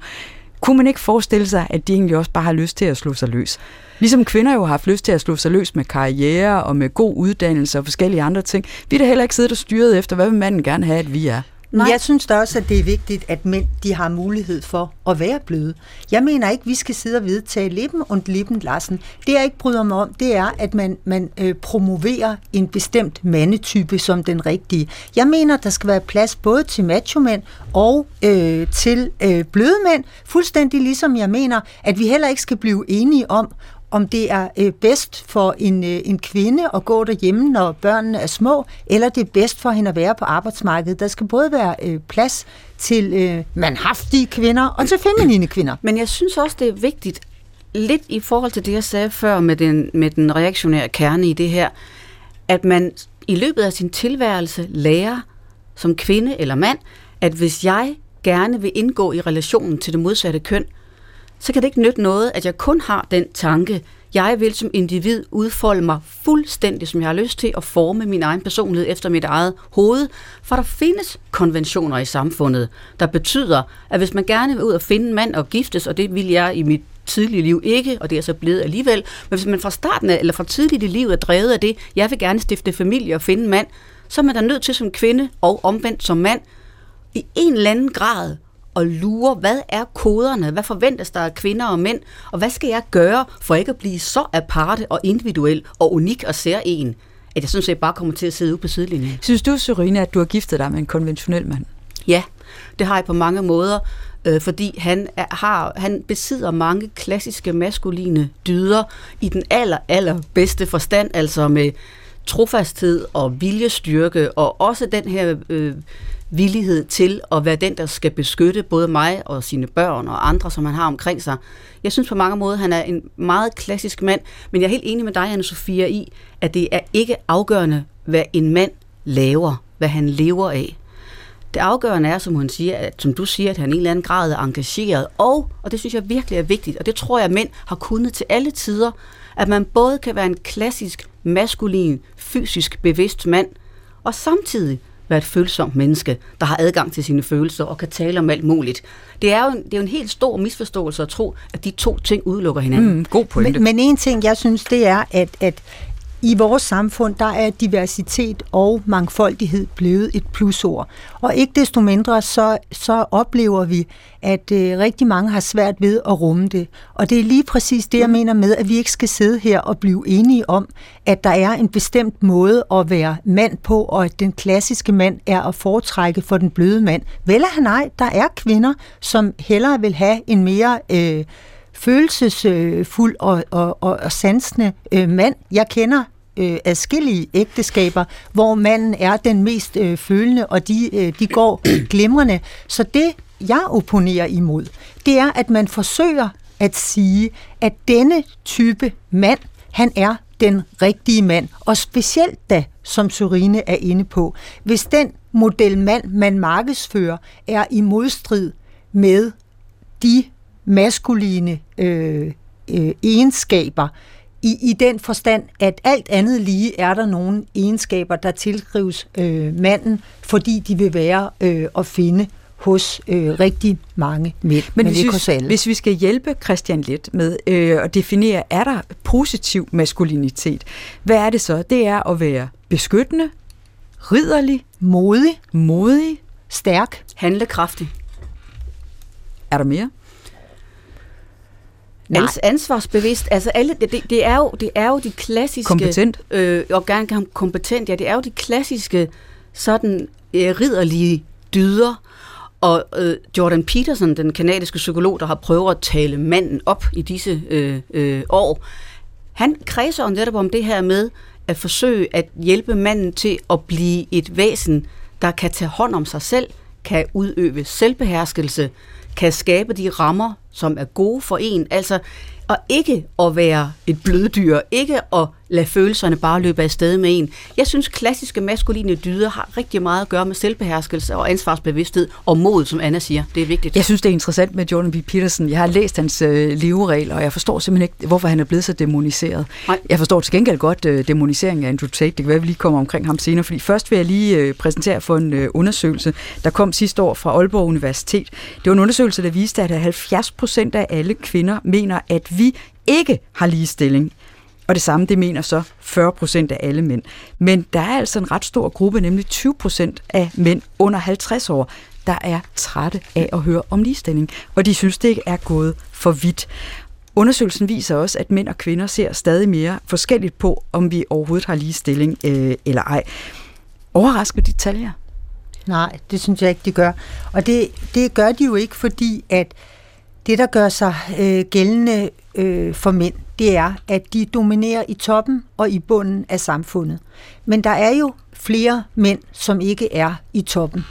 Kunne man ikke forestille sig, at de egentlig også bare har lyst til at slå sig løs? Ligesom kvinder jo har haft lyst til at slå sig løs med karriere og med god uddannelse og forskellige andre ting. Vi er da heller ikke siddet og styret efter, hvad vil manden gerne have, at vi er? Nej. Jeg synes da også, at det er vigtigt, at mænd de har mulighed for at være bløde. Jeg mener ikke, vi skal sidde og vedtage Leben und Leben lassen. Det, jeg ikke bryder mig om, det er, at man, man øh, promoverer en bestemt mandetype som den rigtige. Jeg mener, der skal være plads både til machomænd og øh, til øh, bløde mænd, fuldstændig ligesom jeg mener, at vi heller ikke skal blive enige om, om det er øh, bedst for en, øh, en kvinde at gå derhjemme, når børnene er små, eller det er bedst for hende at være på arbejdsmarkedet. Der skal både være øh, plads til øh, mandhaftige kvinder og til feminine kvinder. Men jeg synes også, det er vigtigt, lidt i forhold til det, jeg sagde før med den, med den reaktionære kerne i det her, at man i løbet af sin tilværelse lærer som kvinde eller mand, at hvis jeg gerne vil indgå i relationen til det modsatte køn, så kan det ikke nytte noget, at jeg kun har den tanke, jeg vil som individ udfolde mig fuldstændig, som jeg har lyst til, og forme min egen personlighed efter mit eget hoved. For der findes konventioner i samfundet, der betyder, at hvis man gerne vil ud og finde en mand og giftes, og det ville jeg i mit tidlige liv ikke, og det er så blevet alligevel, men hvis man fra starten af, eller fra tidligt i livet er drevet af det, jeg vil gerne stifte familie og finde en mand, så er man da nødt til som kvinde, og omvendt som mand, i en eller anden grad, og lurer, hvad er koderne, hvad forventes der af kvinder og mænd, og hvad skal jeg gøre for ikke at blive så aparte og individuel og unik og særegen, at jeg sådan set bare kommer til at sidde ude på sidelinjen. Synes du, Sørine, at du har giftet dig med en konventionel mand? Ja, det har jeg på mange måder, øh, fordi han, er, har, han besidder mange klassiske maskuline dyder i den aller, aller bedste forstand, altså med trofasthed og viljestyrke, og også den her... Øh, villighed til at være den, der skal beskytte både mig og sine børn og andre, som han har omkring sig. Jeg synes på mange måder, han er en meget klassisk mand, men jeg er helt enig med dig, Anne Sophia, i, at det er ikke afgørende, hvad en mand laver, hvad han lever af. Det afgørende er, som hun siger, at, som du siger, at han i en eller anden grad er engageret, og, og det synes jeg virkelig er vigtigt, og det tror jeg, at mænd har kunnet til alle tider, at man både kan være en klassisk, maskulin, fysisk bevidst mand, og samtidig være et følsomt menneske, der har adgang til sine følelser og kan tale om alt muligt. Det er jo en, det er jo en helt stor misforståelse at tro, at de to ting udelukker hinanden. Mm, god pointe. Men, men en ting, jeg synes, det er, at, at i vores samfund, der er diversitet og mangfoldighed blevet et plusord. Og ikke desto mindre, så, så oplever vi, at øh, rigtig mange har svært ved at rumme det. Og det er lige præcis det, jeg mener med, at vi ikke skal sidde her og blive enige om, at der er en bestemt måde at være mand på, og at den klassiske mand er at foretrække for den bløde mand. Vel eller nej, der er kvinder, som hellere vil have en mere... Øh, følelsesfuld og, og, og, og sansende øh, mand. Jeg kender øh, adskillige ægteskaber, hvor manden er den mest øh, følende, og de, øh, de går glimrende. Så det, jeg opponerer imod, det er, at man forsøger at sige, at denne type mand, han er den rigtige mand. Og specielt da, som Sørine er inde på, hvis den model mand, man markedsfører, er i modstrid med de maskuline øh, øh, egenskaber, i, i den forstand, at alt andet lige er der nogle egenskaber, der tilskrives øh, manden, fordi de vil være øh, at finde hos øh, rigtig mange mænd. Men, men hvis, vi, hvis vi skal hjælpe Christian Lett med øh, at definere, er der positiv maskulinitet? Hvad er det så? Det er at være beskyttende, ridderlig, modig, modig, stærk, handlekraftig. Er der mere? Nej. Ansvarsbevidst, altså alle, det, det, er jo, det er jo de klassiske... Kompetent. Øh, og gerne kompetent, ja, det er jo de klassiske sådan øh, ridderlige dyder, og øh, Jordan Peterson, den kanadiske psykolog, der har prøvet at tale manden op i disse øh, øh, år, han kredser jo netop om det her med at forsøge at hjælpe manden til at blive et væsen, der kan tage hånd om sig selv, kan udøve selvbeherskelse, kan skabe de rammer, som er gode for en, altså, og ikke at være et bløddyr, ikke at lade følelserne bare løbe afsted med en. Jeg synes, klassiske maskuline dyder har rigtig meget at gøre med selvbeherskelse og ansvarsbevidsthed og mod, som Anna siger. Det er vigtigt. Jeg synes, det er interessant med Jordan B. Peterson. Jeg har læst hans øh, leveregler, og jeg forstår simpelthen ikke, hvorfor han er blevet så demoniseret. Nej. Jeg forstår til gengæld godt øh, demoniseringen af Andrew Tate. Det kan være, vi lige kommer omkring ham senere, fordi først vil jeg lige øh, præsentere for en øh, undersøgelse, der kom sidste år fra Aalborg Universitet. Det var en undersøgelse, der viste, at halvfjerds halvtreds procent af alle kvinder mener, at vi ikke har ligestilling. Og det samme, det mener så fyrre procent af alle mænd. Men der er altså en ret stor gruppe, nemlig tyve procent af mænd under halvtreds år, der er trætte af at høre om ligestilling. Og de synes, det er gået for vidt. Undersøgelsen viser også, at mænd og kvinder ser stadig mere forskelligt på, om vi overhovedet har ligestilling øh, eller ej. Overrasker de tal her? Nej, det synes jeg ikke, de gør. Og det, det gør de jo ikke, fordi at det, der gør sig øh, gældende øh, for mænd, det er, at de dominerer i toppen og i bunden af samfundet. Men der er jo flere mænd, som ikke er i toppen.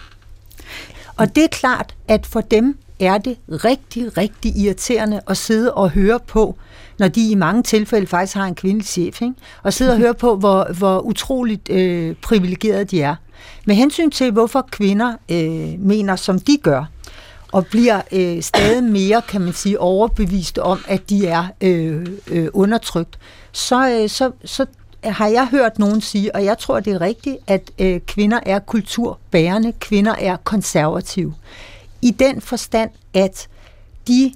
Og det er klart, at for dem er det rigtig, rigtig irriterende at sidde og høre på, når de i mange tilfælde faktisk har en kvindelig chef, ikke? Og sidde og høre på, hvor, hvor utroligt øh, privilegerede de er. Med hensyn til, hvorfor kvinder øh, mener, som de gør, og bliver øh, stadig mere, kan man sige, overbevist om, at de er øh, øh, undertrykt, så, øh, så, så har jeg hørt nogen sige, og jeg tror, det er rigtigt, at øh, kvinder er kulturbærende, kvinder er konservative. I den forstand, at de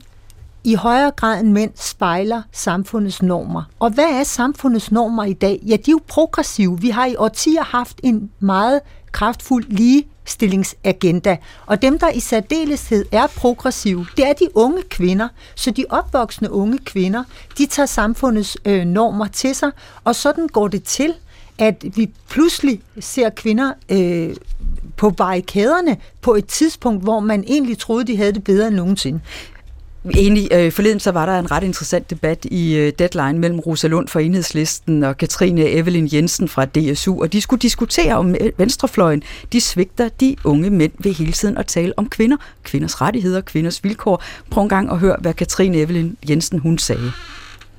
i højere grad end mænd spejler samfundets normer. Og hvad er samfundets normer i dag? Ja, de er jo progressive. Vi har i årtier haft en meget kraftfuld ligestillingsagenda. Og dem, der i særdeleshed er progressive, det er de unge kvinder. Så de opvoksende unge kvinder, de tager samfundets øh, normer til sig, og sådan går det til, at vi pludselig ser kvinder øh, på barrikaderne på et tidspunkt, hvor man egentlig troede, de havde det bedre end nogensinde. Egentlig, øh, forleden så var der en ret interessant debat i øh, Deadline mellem Rosa Lund fra Enhedslisten og Katrine Evelyn Jensen fra D S U, og de skulle diskutere om venstrefløjen. De svigter de unge mænd ved hele tiden at tale om kvinder, kvinders rettigheder, kvinders vilkår. Prøv en gang at høre, hvad Katrine Evelyn Jensen hun sagde.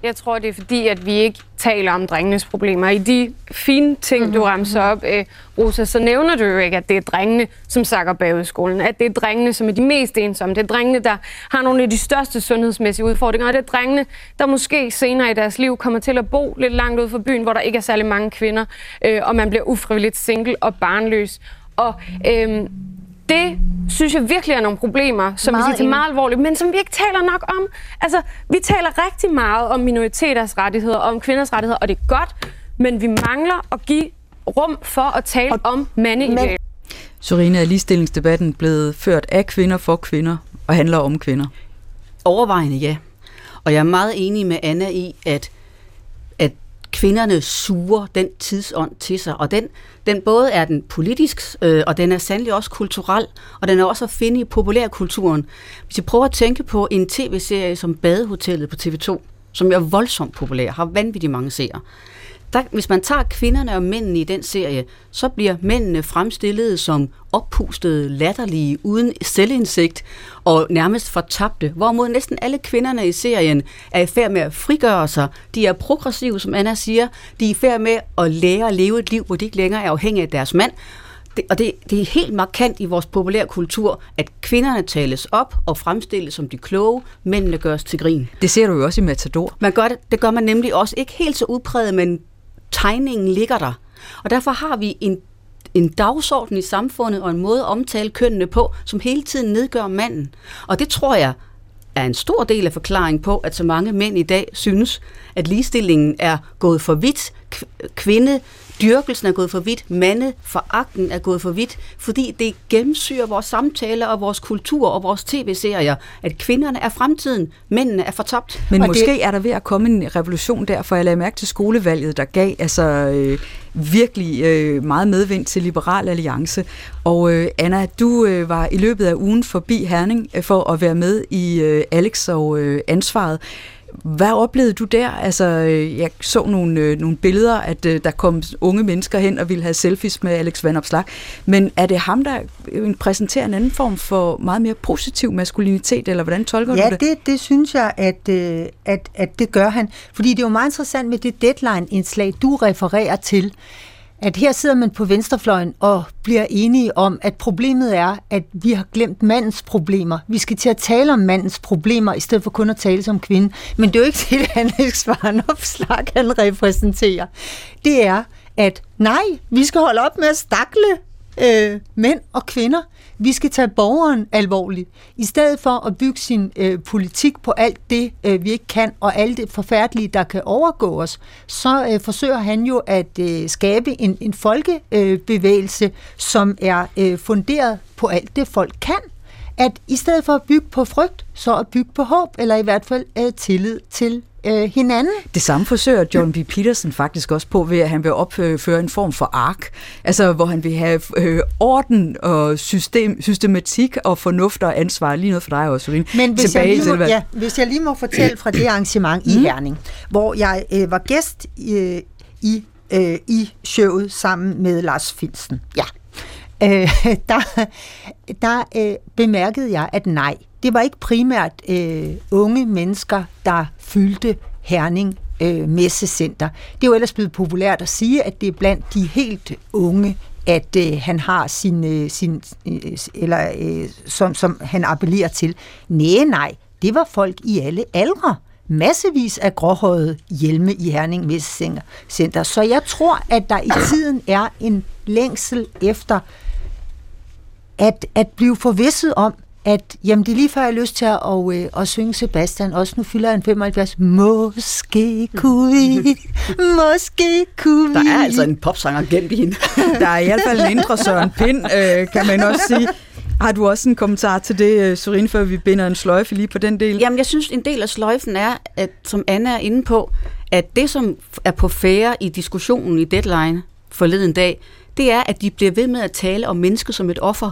Jeg tror, det er fordi, at vi ikke taler om drengenes problemer. I de fine ting, du ramser op, Rosa, så nævner du jo ikke, at det er drengene, som sakker bagud i skolen. At det er drengene, som er de mest ensomme. Det er drengene, der har nogle af de største sundhedsmæssige udfordringer. Og det er drengene, der måske senere i deres liv kommer til at bo lidt langt ude fra byen, hvor der ikke er særlig mange kvinder, og man bliver ufrivilligt single og barnløs. Og øhm, det synes jeg virkelig er nogle problemer, som vi siger til meget alvorligt, men som vi ikke taler nok om. Altså, vi taler rigtig meget om minoriteters rettigheder og om kvinders rettigheder, og det er godt, men vi mangler at give rum for at tale og om mandeidealer. Sorina, er ligestillingsdebatten blevet ført af kvinder for kvinder og handler om kvinder? Overvejende ja. Og jeg er meget enig med Anna i, at kvinderne suger den tidsånd til sig, og den, den både er den politisk, øh, og den er sandelig også kulturel, og den er også at finde i populærkulturen. Hvis jeg prøver at tænke på en tv-serie som Badehotellet på T V to, som er voldsomt populær, har vanvittigt mange seere. Der, hvis man tager kvinderne og mændene i den serie, så bliver mændene fremstillet som oppustede, latterlige, uden selvindsigt og nærmest fortabte, hvorimod næsten alle kvinderne i serien er i færd med at frigøre sig. De er progressive, som Anna siger. De er i færd med at lære at leve et liv, hvor de ikke længere er afhængige af deres mand. Det, og det, det er helt markant i vores populære kultur, at kvinderne tales op og fremstilles som de kloge, mændene gøres til grin. Det ser du jo også i Matador. Man gør det, det gør man nemlig også ikke helt så udpræget, men tegningen ligger der, og derfor har vi en, en dagsorden i samfundet og en måde at omtale kønnene på, som hele tiden nedgør manden. Og det tror jeg er en stor del af forklaringen på, at så mange mænd i dag synes, at ligestillingen er gået for vidt, kvindedyrkelsen er gået for vidt, mandeforagten er gået for vidt, fordi det gennemsyrer vores samtaler og vores kultur og vores tv-serier, at kvinderne er fremtiden, mændene er fortabt. Men og måske det er der ved at komme en revolution der, for jeg lagde mærke til skolevalget, der gav altså øh, virkelig øh, meget medvind til Liberal Alliance. Og øh, Anna, du øh, var i løbet af ugen forbi Herning øh, for at være med i øh, Alex og øh, Ansvaret. Hvad oplevede du der? Altså, jeg så nogle, nogle billeder, at der kom unge mennesker hen og ville have selfies med Alex Vanopslagh. Men er det ham, der præsenterer en anden form for meget mere positiv maskulinitet, eller hvordan tolker ja, du det? Ja, det, det synes jeg, at, at, at det gør han. Fordi det er jo meget interessant med det Deadline-indslag, du refererer til, at her sidder man på venstrefløjen og bliver enige om, at problemet er, at vi har glemt mandens problemer. Vi skal til at tale om mandens problemer, i stedet for kun at tale som kvinde. Men det er jo ikke det, Alex Vanopslagh han repræsenterer. Det er, at nej, vi skal holde op med at stakle øh, mænd og kvinder. Vi skal tage borgeren alvorligt. I stedet for at bygge sin øh, politik på alt det, øh, vi ikke kan, og alt det forfærdelige, der kan overgå os, så øh, forsøger han jo at øh, skabe en, en folkebevægelse, øh, som er øh, funderet på alt det, folk kan. At i stedet for at bygge på frygt, så at bygge på håb, eller i hvert fald øh, tillid til øh, hinanden. Det samme forsøger Jordan B. Peterson faktisk også på, ved at han vil opføre en form for ark, altså hvor han vil have øh, orden og system, systematik og fornuft og ansvar. Lige noget for dig også, Line. Men hvis jeg, lige må, ja, hvis jeg lige må fortælle fra det arrangement i mm. Herning, hvor jeg øh, var gæst øh, i, øh, i showet sammen med Lars Finsen. Ja. Øh, der der øh, bemærkede jeg, at nej, det var ikke primært øh, unge mennesker, der fyldte Herning øh, Messecenter. Det er jo ellers blevet populært at sige, at det er blandt de helt unge, at øh, han har sin, øh, sin øh, eller øh, som, som han appellerer til. Næh, nej, det var folk i alle aldre. Massevis af gråhøjede hjelme i Herning Messecenter. Så jeg tror, at der i tiden er en længsel efter at, at blive forvisset om, at jamen, det er lige før, jeg har lyst til at, og, øh, at synge Sebastian, også nu fylder han femoghalvfjerds. Måske kunne vi, måske kunne vi. Der er altså en popsanger gennem hende. Der er i hvert fald en indre Søren Pind, øh, kan man også sige. Har du også en kommentar til det, Sørine, før vi binder en sløjfe lige på den del? Jamen, jeg synes, en del af sløjfen er, at, som Anne er inde på, at det, som er på færre i diskussionen i Deadline forleden dag, det er, at de bliver ved med at tale om mennesket som et offer.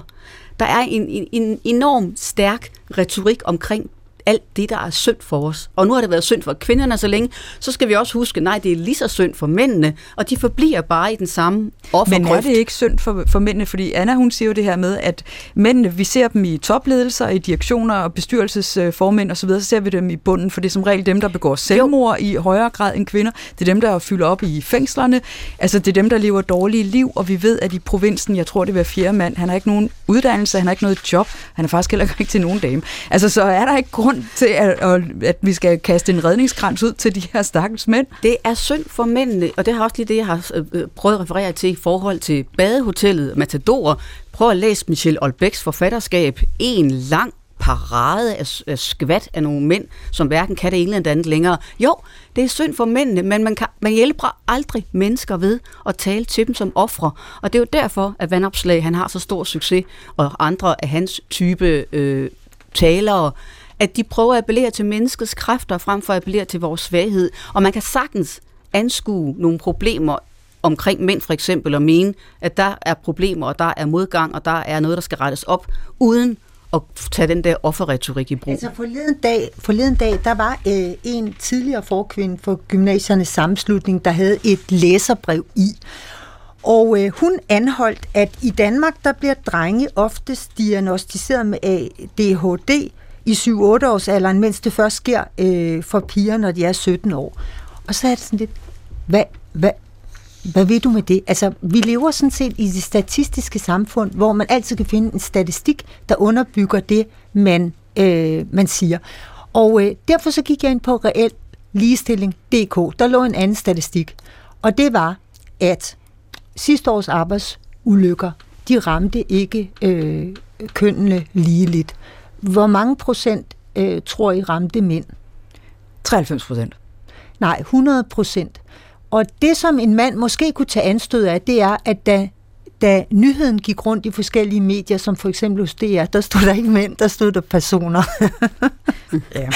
Der er en, en, en enorm stærk retorik omkring alt det, der er synd for os. Og nu har det været synd for kvinderne så længe, så skal vi også huske, nej, det er lige så synd for mændene, og de forbliver bare i den samme offergrøft. Men er det ikke synd for, for mændene? Fordi Anna, hun siger jo det her med, at mændene, vi ser dem i topledelser, i direktioner og bestyrelsesformænd osv., så ser vi dem i bunden, for det er som regel dem, der begår selvmord jo. I højere grad end kvinder. Det er dem, der fylder op i fængslerne. Altså, det er dem, der lever dårlige liv, og vi ved, at i provinsen, jeg tror, det var fjerde mand, han har ikke nogen uddannelse, han har ikke noget job, han er faktisk heller ikke til nogen dame. Altså, så er der ikke grund til, at, at vi skal kaste en redningskrans ud til de her stakkels mænd. Det er synd for mændene, og det har også lige det, jeg har prøvet at referere til i forhold til Badehotellet, Matador. Prøv at læse Michelle Olbæks forfatterskab. En lang parade af skvat af nogle mænd, som hverken kan det ene eller andet længere. Jo, det er synd for mændene, men man, kan, man hjælper aldrig mennesker ved at tale til dem som ofre. Og det er jo derfor, at Vandopslag, han har så stor succes, og andre af hans type øh, talere, at de prøver at appellere til menneskets kræfter, frem for at appellere til vores svaghed. Og man kan sagtens anskue nogle problemer omkring mænd, for eksempel, og mene, at der er problemer, og der er modgang, og der er noget, der skal rettes op, uden at tage den der offerretorik i brug. Altså forleden dag, forleden dag der var øh, en tidligere forkvinde for Gymnasiernes Sammenslutning, der havde et læserbrev i. Og øh, hun anholdt, at i Danmark, der bliver drenge oftest diagnostiseret med A D H D, i syv otte års alderen, mens det først sker øh, for piger, når de er sytten år. Og så er det sådan lidt, hvad, hvad, hvad ved du med det? Altså, vi lever sådan set i det statistiske samfund, hvor man altid kan finde en statistik, der underbygger det, man, øh, man siger. Og øh, derfor så gik jeg ind på reel ligestilling punktum d k. Der lå en anden statistik, og det var, at sidste års arbejdsulykker, de ramte ikke øh, kønnene ligeligt. Hvor mange procent øh, tror I ramte mænd? treoghalvfems procent. Nej, hundrede procent. Og det, som en mand måske kunne tage anstød af, det er, at da, da nyheden gik rundt i forskellige medier, som for eksempel hos D R, der stod der ikke mænd, der stod der personer. Ja.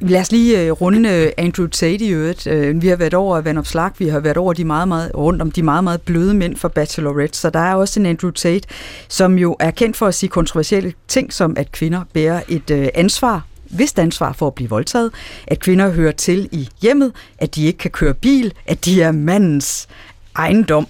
Lad os lige runde Andrew Tate i øvrigt. Vi har været over Vandopslag, vi har været over de meget, meget, rundt om de meget, meget bløde mænd fra Bachelor Red, så der er også en Andrew Tate, som jo er kendt for at sige kontroversielle ting, som at kvinder bærer et ansvar, vist ansvar for at blive voldtaget, at kvinder hører til i hjemmet, at de ikke kan køre bil, at de er mandens ejendom.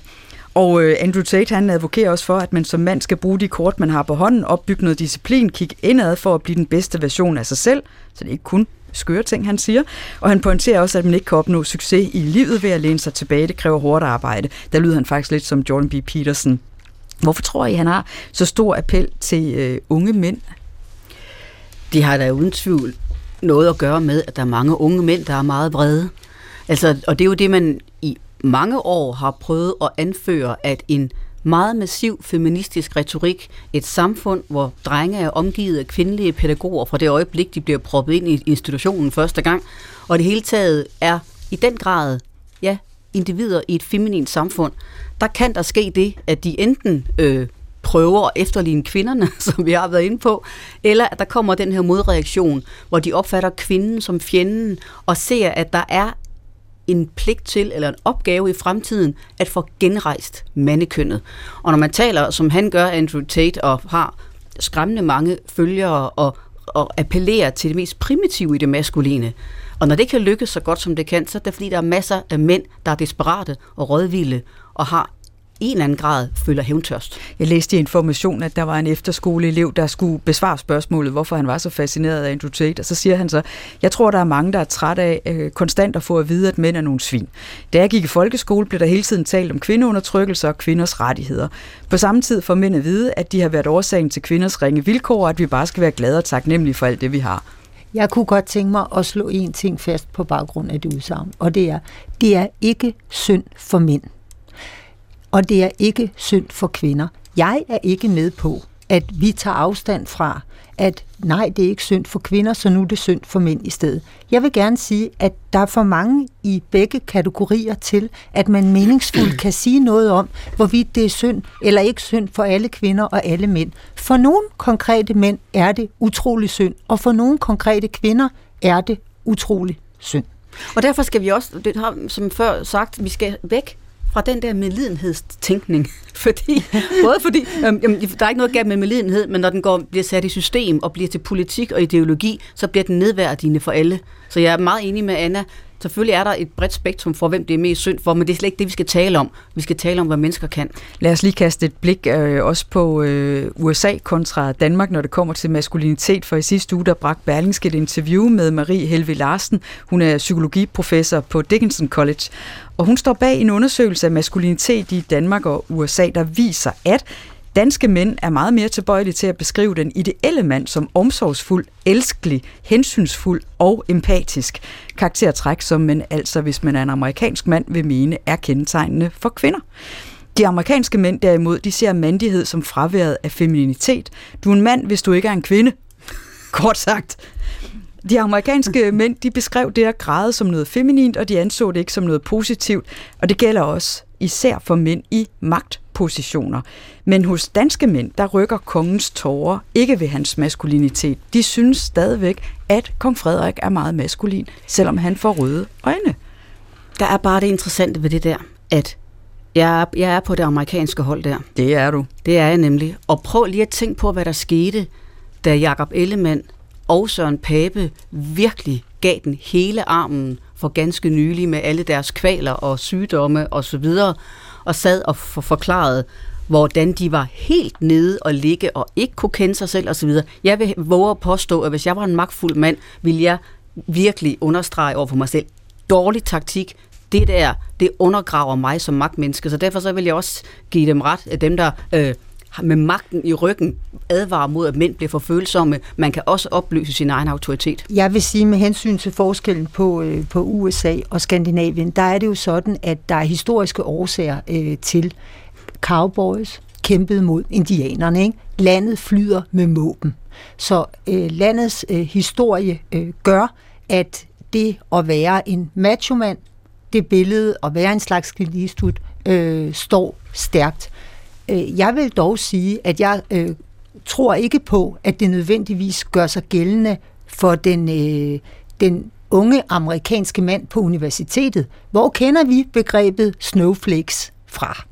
Og Andrew Tate, han advokerer også for, at man som mand skal bruge de kort, man har på hånden, opbygge noget disciplin, kigge indad for at blive den bedste version af sig selv, så det ikke kun skøre ting, han siger. Og han pointerer også, at man ikke kan opnå succes i livet ved at læne sig tilbage. Det kræver hårdt arbejde. Der lyder han faktisk lidt som Jordan B. Peterson. Hvorfor tror I, han har så stor appel til øh, unge mænd? De har da uden tvivl noget at gøre med, at der er mange unge mænd, der er meget vrede. Altså, og det er jo det, man i mange år har prøvet at anføre, at en meget massiv feministisk retorik, et samfund, hvor drenge er omgivet af kvindelige pædagoger fra det øjeblik, de bliver proppet ind i institutionen første gang, og det hele taget er i den grad, ja, individer i et feminint samfund, der kan der ske det, at de enten øh, prøver at efterligne kvinderne, som vi har været inde på, eller at der kommer den her modreaktion, hvor de opfatter kvinden som fjenden, og ser, at der er en pligt til, eller en opgave i fremtiden, at få genrejst mandekønnet. Og når man taler, som han gør, Andrew Tate, og har skræmmende mange følgere, og, og appellerer til det mest primitive i det maskuline, og når det kan lykkes så godt, som det kan, så er det, fordi der er masser af mænd, der er desperate og rådvilde, og har i en eller anden grad føler hævntørst. Jeg læste i Information, at der var en efterskoleelev, der skulle besvare spørgsmålet, hvorfor han var så fascineret af Andrew Tate, og så siger han så, jeg tror, der er mange, der er træt af øh, konstant at få at vide, at mænd er nogle svin. Da jeg gik i folkeskole, blev der hele tiden talt om kvindeundertrykkelse og kvinders rettigheder. På samme tid får mænd at vide, at de har været årsagen til kvinders ringe vilkår, og at vi bare skal være glade og taknemmelige for alt det, vi har. Jeg kunne godt tænke mig at slå en ting fast på baggrund af det udsagn, og det er, det er ikke synd for mænd. Og det er ikke synd for kvinder. Jeg er ikke med på, at vi tager afstand fra, at nej, det er ikke synd for kvinder, så nu er det synd for mænd i stedet. Jeg vil gerne sige, at der er for mange i begge kategorier til, at man meningsfuldt kan sige noget om, hvorvidt det er synd eller ikke synd for alle kvinder og alle mænd. For nogle konkrete mænd er det utrolig synd, og for nogle konkrete kvinder er det utrolig synd. Og derfor skal vi også, det har som før sagt, vi skal væk fra den der medlidenhedstænkning. Fordi, både fordi, øhm, der er ikke noget galt med medlidenhed, men når den går, bliver sat i system og bliver til politik og ideologi, så bliver den nedværdigende for alle. Så jeg er meget enig med Anna. Selvfølgelig er der et bredt spektrum for, hvem det er mest synd for, men det er slet ikke det, vi skal tale om. Vi skal tale om, hvad mennesker kan. Lad os lige kaste et blik øh, også på øh, U S A kontra Danmark, når det kommer til maskulinitet. For i sidste uge, der bragte Berlingske et interview med Marie Helvig Larsen. Hun er psykologiprofessor på Dickinson College, og hun står bag en undersøgelse af maskulinitet i Danmark og U S A, der viser, at danske mænd er meget mere tilbøjelige til at beskrive den ideelle mand som omsorgsfuld, elskelig, hensynsfuld og empatisk. Karaktertræk, som man altså, hvis man er en amerikansk mand, vil mene, er kendetegnende for kvinder. De amerikanske mænd derimod, de ser mandighed som fraværet af femininitet. Du er en mand, hvis du ikke er en kvinde. Kort sagt. De amerikanske mænd, de beskrev det at græde som noget feminint, og de anså det ikke som noget positivt, og det gælder også især for mænd i magtpositioner. Men hos danske mænd, der rykker kongens tårer ikke ved hans maskulinitet. De synes stadigvæk, at kong Frederik er meget maskulin, selvom han får røde øjne. Der er bare det interessante ved det der, at jeg er, jeg er på det amerikanske hold der. Det er du. Det er jeg nemlig. Og prøv lige at tænke på, hvad der skete, da Jacob Ellemann og Søren Pape virkelig gav den hele armen for ganske nylig med alle deres kvaler og sygdomme og så videre, og sad og for- forklarede, hvordan de var helt nede og ligge og ikke kunne kende sig selv og så videre. Jeg vil våge at påstå, at hvis jeg var en magtfuld mand, ville jeg virkelig understrege over for mig selv, dårlig taktik, det der, det undergraver mig som magtmenneske, så derfor så vil jeg også give dem ret af dem, der øh, med magten i ryggen advarer mod, at mænd bliver for følsomme. Man kan også opløse sin egen autoritet. Jeg vil sige, med hensyn til forskellen på, øh, på U S A og Skandinavien, der er det jo sådan, at der er historiske årsager øh, til. Cowboys kæmpede mod indianerne, ikke? Landet flyder med måben. Så øh, landets øh, historie øh, gør, at det at være en machomand, det billede at være en slags kildistut, øh, står stærkt. Jeg vil dog sige, at jeg øh, tror ikke på, at det nødvendigvis gør sig gældende for den, øh, den unge amerikanske mand på universitetet. Hvor kender vi begrebet snowflakes fra?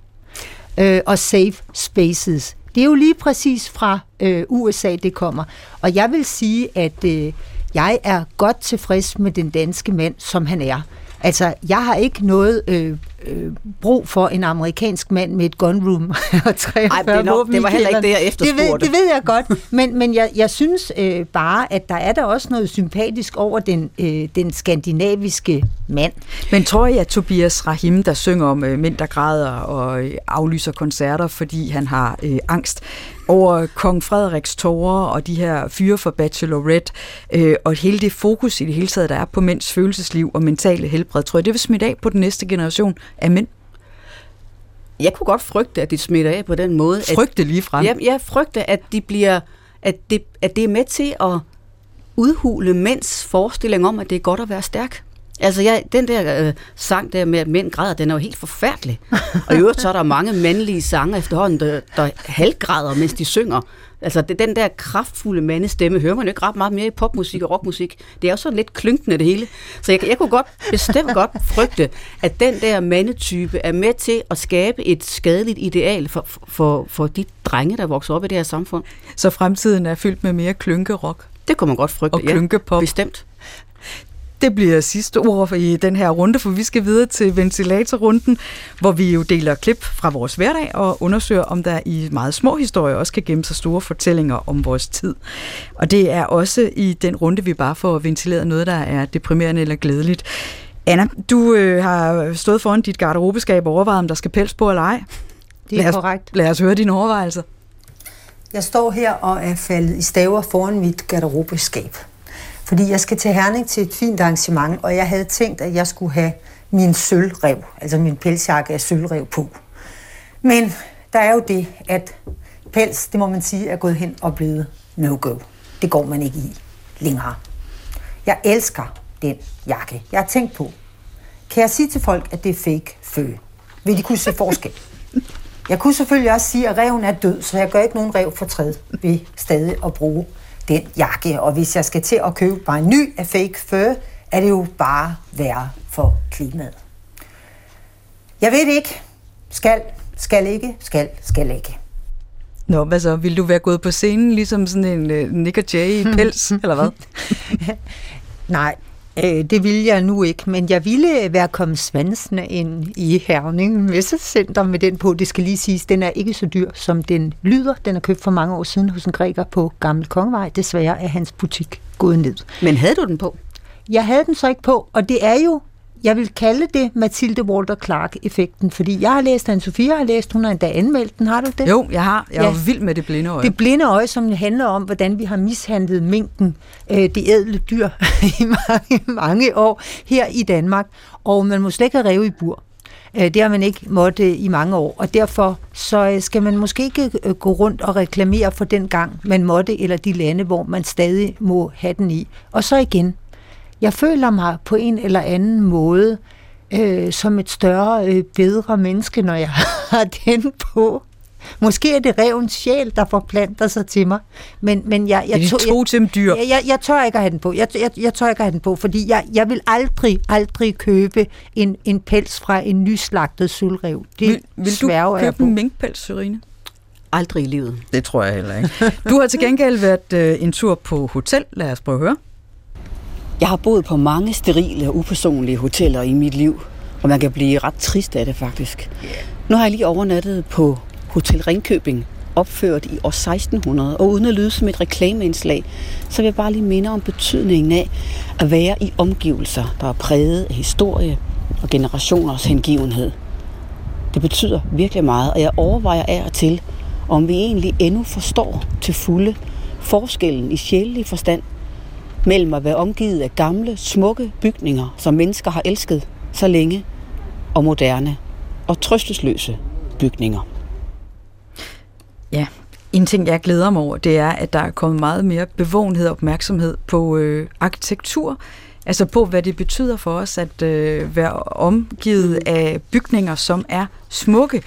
Øh, og safe spaces. Det er jo lige præcis fra øh, U S A, det kommer. Og jeg vil sige, at øh, jeg er godt tilfreds med den danske mand, som han er. Altså, jeg har ikke noget øh, øh, brug for en amerikansk mand med et gunroom og treogfyrre våben i kælderen. Det var heller ikke det, jeg efterspurgte. Det ved, det ved jeg godt, men, men jeg, jeg synes øh, bare, at der er der også noget sympatisk over den, øh, den skandinaviske mand. Men tror jeg, at Tobias Rahim, der synger om øh, mænd, der græder og øh, aflyser koncerter, fordi han har øh, angst over kong Frederiks tårer og de her fyre fra Bachelor Red, øh, og hele det fokus i det hele taget, der er på mænds følelsesliv og mentale helbred, tror jeg, det vil smitte af på den næste generation af mænd? Jeg kunne godt frygte, at de smitter af på den måde. Frygte lige frem? Ja, jeg frygter, at de bliver, at det, at det er med til at udhule mænds forestilling om, at det er godt at være stærk. Altså, jeg, den der øh, sang der med, at mænd græder, den er jo helt forfærdelig. Og i øvrigt, så er der mange mandlige sange efterhånden, der, der halvgræder, mens de synger. Altså, det, den der kraftfulde mandestemme hører man jo ikke ret meget mere i popmusik og rockmusik. Det er jo sådan lidt klynkende, det hele. Så jeg, jeg kunne godt, bestemt godt frygte, at den der mandetype er med til at skabe et skadeligt ideal for, for, for de drenge, der vokser op i det her samfund. Så fremtiden er fyldt med mere klynkerok? Det kunne man godt frygte, og ja. Og klynkepop? Bestemt. Det bliver sidste ord i den her runde, for vi skal videre til ventilatorrunden, hvor vi jo deler klip fra vores hverdag og undersøger, om der i meget små historier også kan gemme sig store fortællinger om vores tid. Og det er også i den runde, vi bare får ventileret noget, der er deprimerende eller glædeligt. Anna, du øh, har stået foran dit garderobeskab og overvejet, om der skal pels på eller ej. Det er lad os, korrekt. Lad os høre dine overvejelser. Jeg står her og er faldet i staver foran mit garderobeskab. Fordi jeg skal til Herning til et fint arrangement, og jeg havde tænkt, at jeg skulle have min sølvrev, altså min pelsjakke af sølvrev på. Men der er jo det, at pels, det må man sige, er gået hen og blevet no-go. Det går man ikke i længere. Jeg elsker den jakke. Jeg har tænkt på, kan jeg sige til folk, at det er fake fø? Vil de kunne se forskel? Jeg kunne selvfølgelig også sige, at reven er død, så jeg gør ikke nogen rev fortræd ved stadig at bruge den jakke, og hvis jeg skal til at købe bare en ny af fake fur, er det jo bare værre for klimaet. Jeg ved ikke. Skal, skal ikke, skal, skal ikke. Nå, hvad så? Vil du være gået på scenen ligesom sådan en uh, Nick og Jay i pels, eller hvad? Nej, øh, det ville jeg nu ikke, men jeg ville være kommet svansende ind i Herning Messecenter med den på. Det skal lige siges, den er ikke så dyr, som den lyder. Den er købt for mange år siden hos en græker på Gammel Kongevej. Desværre er hans butik gået ned. Men havde du den på? Jeg havde den så ikke på, og det er jo, jeg vil kalde det Mathilde Walter Clark-effekten, fordi jeg har læst, Anne Sophia har læst, hun har endda anmeldt den, har du det? Jo, jeg har. Jeg er ja. vild med det blinde øje. Det blinde øje, som handler om, hvordan vi har mishandlet minken, øh, det ædle dyr, i mange, mange år her i Danmark, og man må slet ikke have ræve i bur. Det har man ikke måtte i mange år, og derfor så skal man måske ikke gå rundt og reklamere for den gang, man måtte, eller de lande, hvor man stadig må have den i. Og så igen, jeg føler mig på en eller anden måde øh, som et større, øh, bedre menneske, når jeg har den på. Måske er det revens sjæl, der forplanter sig til mig. Men, men jeg, jeg, jeg, jeg, jeg, jeg tør ikke at have den på. Jeg, jeg, jeg tør ikke at have den på, fordi jeg, jeg vil aldrig, aldrig købe en, en pels fra en nyslagtet sølvrev. Det vil, vil du købe en minkpels, Sørine? Aldrig i livet. Det tror jeg heller ikke. Du har til gengæld været øh, en tur på hotel. Lad os prøve at høre. Jeg har boet på mange sterile og upersonlige hoteller i mit liv, og man kan blive ret trist af det faktisk. Yeah. Nu har jeg lige overnattet på Hotel Ringkøbing, opført i år seksten hundrede, og uden at lyde som et reklameindslag, så vil jeg bare lige minde om betydningen af at være i omgivelser, der er præget af historie og generationers hengivenhed. Det betyder virkelig meget, og jeg overvejer af og til, om vi egentlig endnu forstår til fulde forskellen i sjælelig forstand mellem at være omgivet af gamle, smukke bygninger, som mennesker har elsket så længe, og moderne og trøstesløse bygninger. Ja, en ting, jeg glæder mig over, det er, at der er kommet meget mere bevågenhed og opmærksomhed på øh, arkitektur, altså på, hvad det betyder for os at øh, være omgivet af bygninger, som er smukke.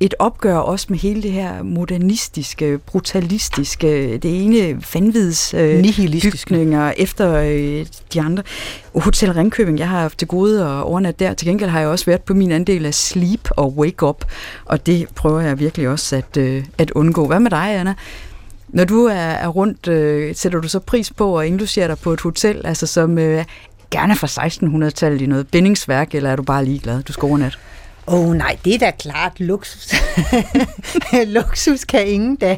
Et opgør også med hele det her modernistiske, brutalistiske, det ene vanvids øh, bygninger efter øh, de andre. Hotel Ringkøbing, jeg har haft det gode og overnatte der. Til gengæld har jeg også været på min andel af sleep og wake up, og det prøver jeg virkelig også at, øh, at undgå. Hvad med dig, Anna? Når du er, er rundt, øh, sætter du så pris på og indlucerer dig på et hotel, altså som øh, gerne fra seksten hundrede-tallet i noget bindingsværk, eller er du bare ligeglad? Du skal overnat? Åh oh, nej, det er da klart luksus. Luksus kan ingen da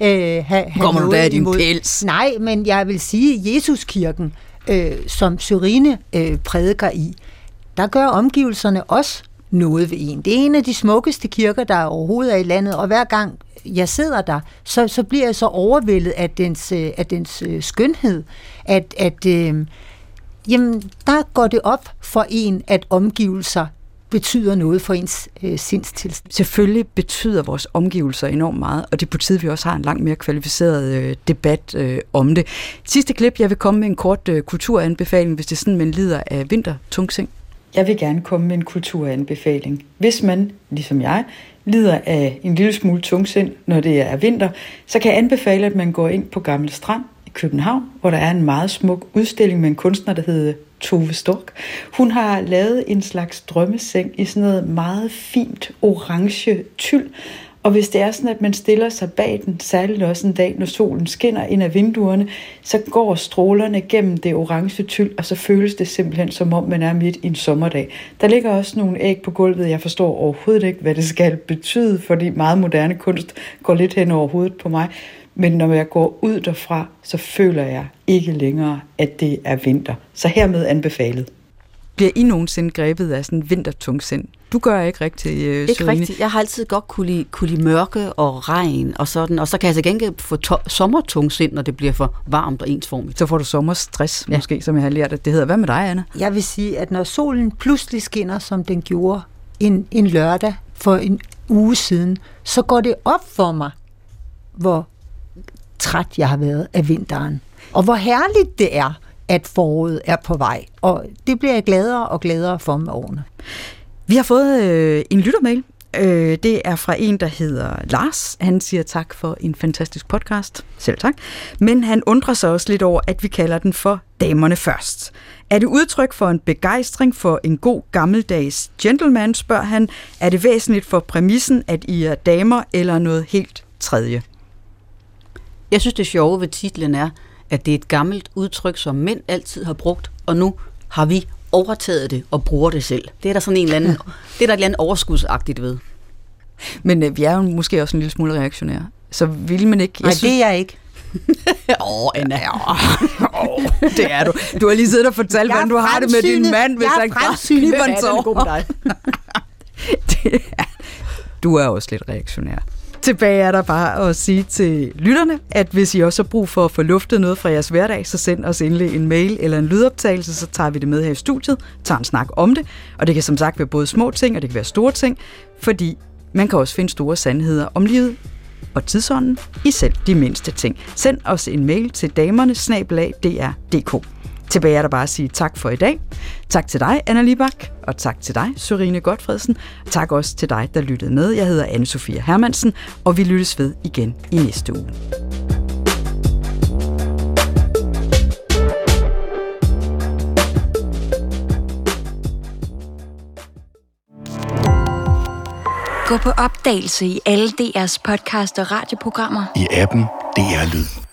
øh, have Kommer noget du da i din pels? Nej, men jeg vil sige, Jesuskirken, øh, som Sørine øh, prædiker i, der gør omgivelserne også noget ved en. Det er en af de smukkeste kirker, der overhovedet er i landet, og hver gang jeg sidder der, så, så bliver jeg så overvældet af dens, øh, af dens øh, skønhed, at, at øh, jamen, der går det op for en, at omgivelser betyder noget for ens øh, sindstilstand. Selvfølgelig betyder vores omgivelser enormt meget, og det er på tide, vi også har en langt mere kvalificeret øh, debat øh, om det. Sidste klip, jeg vil komme med en kort øh, kulturanbefaling, hvis det er sådan, man lider af vintertungsing. Jeg vil gerne komme med en kulturanbefaling. Hvis man, ligesom jeg, lider af en lille smule tungsind, når det er vinter, så kan jeg anbefale, at man går ind på Gamle Strand i København, hvor der er en meget smuk udstilling med en kunstner, der hedder Tove Stork. Hun har lavet en slags drømmeseng i sådan noget meget fint orange tyld, og hvis det er sådan, at man stiller sig bag den, særligt også en dag, når solen skinner ind af vinduerne, så går strålerne gennem det orange tyld, og så føles det simpelthen, som om man er midt i en sommerdag. Der ligger også nogle æg på gulvet. Jeg forstår overhovedet ikke, hvad det skal betyde, fordi meget moderne kunst går lidt hen over hovedet på mig. Men når jeg går ud derfra, så føler jeg ikke længere, at det er vinter. Så hermed anbefalet. Bliver I nogensinde grebet af sådan en vintertungsind? Du gør ikke rigtig, øh, Ikke Søine. Rigtigt. Jeg har altid godt kunne lide, kunne lide mørke og regn og sådan. Og så kan jeg så gengæld få to- sommertungsind, når det bliver for varmt og ensformigt. Så får du sommerstress, ja. Måske, som jeg har lært, at det hedder. Hvad med dig, Anna? Jeg vil sige, at når solen pludselig skinner, som den gjorde en, en lørdag for en uge siden, så går det op for mig, hvor træt jeg har været af vinteren. Og hvor herligt det er, at foråret er på vej. Og det bliver jeg gladere og gladere for med årene. Vi har fået øh, en lyttermail. Øh, det er fra en, der hedder Lars. Han siger tak for en fantastisk podcast. Selv tak. Men han undrer sig også lidt over, at vi kalder den for Damerne Først. Er det udtryk for en begejstring for en god gammeldags gentleman, spørger han. Er det væsentligt for præmissen, at I er damer eller noget helt tredje? Jeg synes, det sjove ved titlen er, at det er et gammelt udtryk, som mænd altid har brugt, og nu har vi overtaget det og bruger det selv. Det er der sådan en eller anden, det er der et eller andet overskudsagtigt ved. Men øh, vi er jo måske også en lille smule reaktionære, så vil man ikke... Nej, synes... det er jeg ikke. Åh, Anna. Åh, det er du. Du har lige siddet og fortalt, hvordan du har det med din mand, hvis han bare kniber en tår. Du er også lidt reaktionær. Tilbage er der bare at sige til lytterne, at hvis I også har brug for at få luftet noget fra jeres hverdag, så send os endelig en mail eller en lydoptagelse, så tager vi det med her i studiet, tager en snak om det, og det kan som sagt være både små ting, og det kan være store ting, fordi man kan også finde store sandheder om livet og tidsånden i selv de mindste ting. Send os en mail til damerne snabel-a d r punktum d k. Tilbage er der bare at sige tak for i dag. Tak til dig, Anna Libak, og tak til dig, Sørine Godfredsen. Tak også til dig, der lyttede med. Jeg hedder Anne Sophia Hermansen, og vi lyttes ved igen i næste uge. Gå på opdagelse i alle D R's podcast og radioprogrammer. I appen D R Lyd.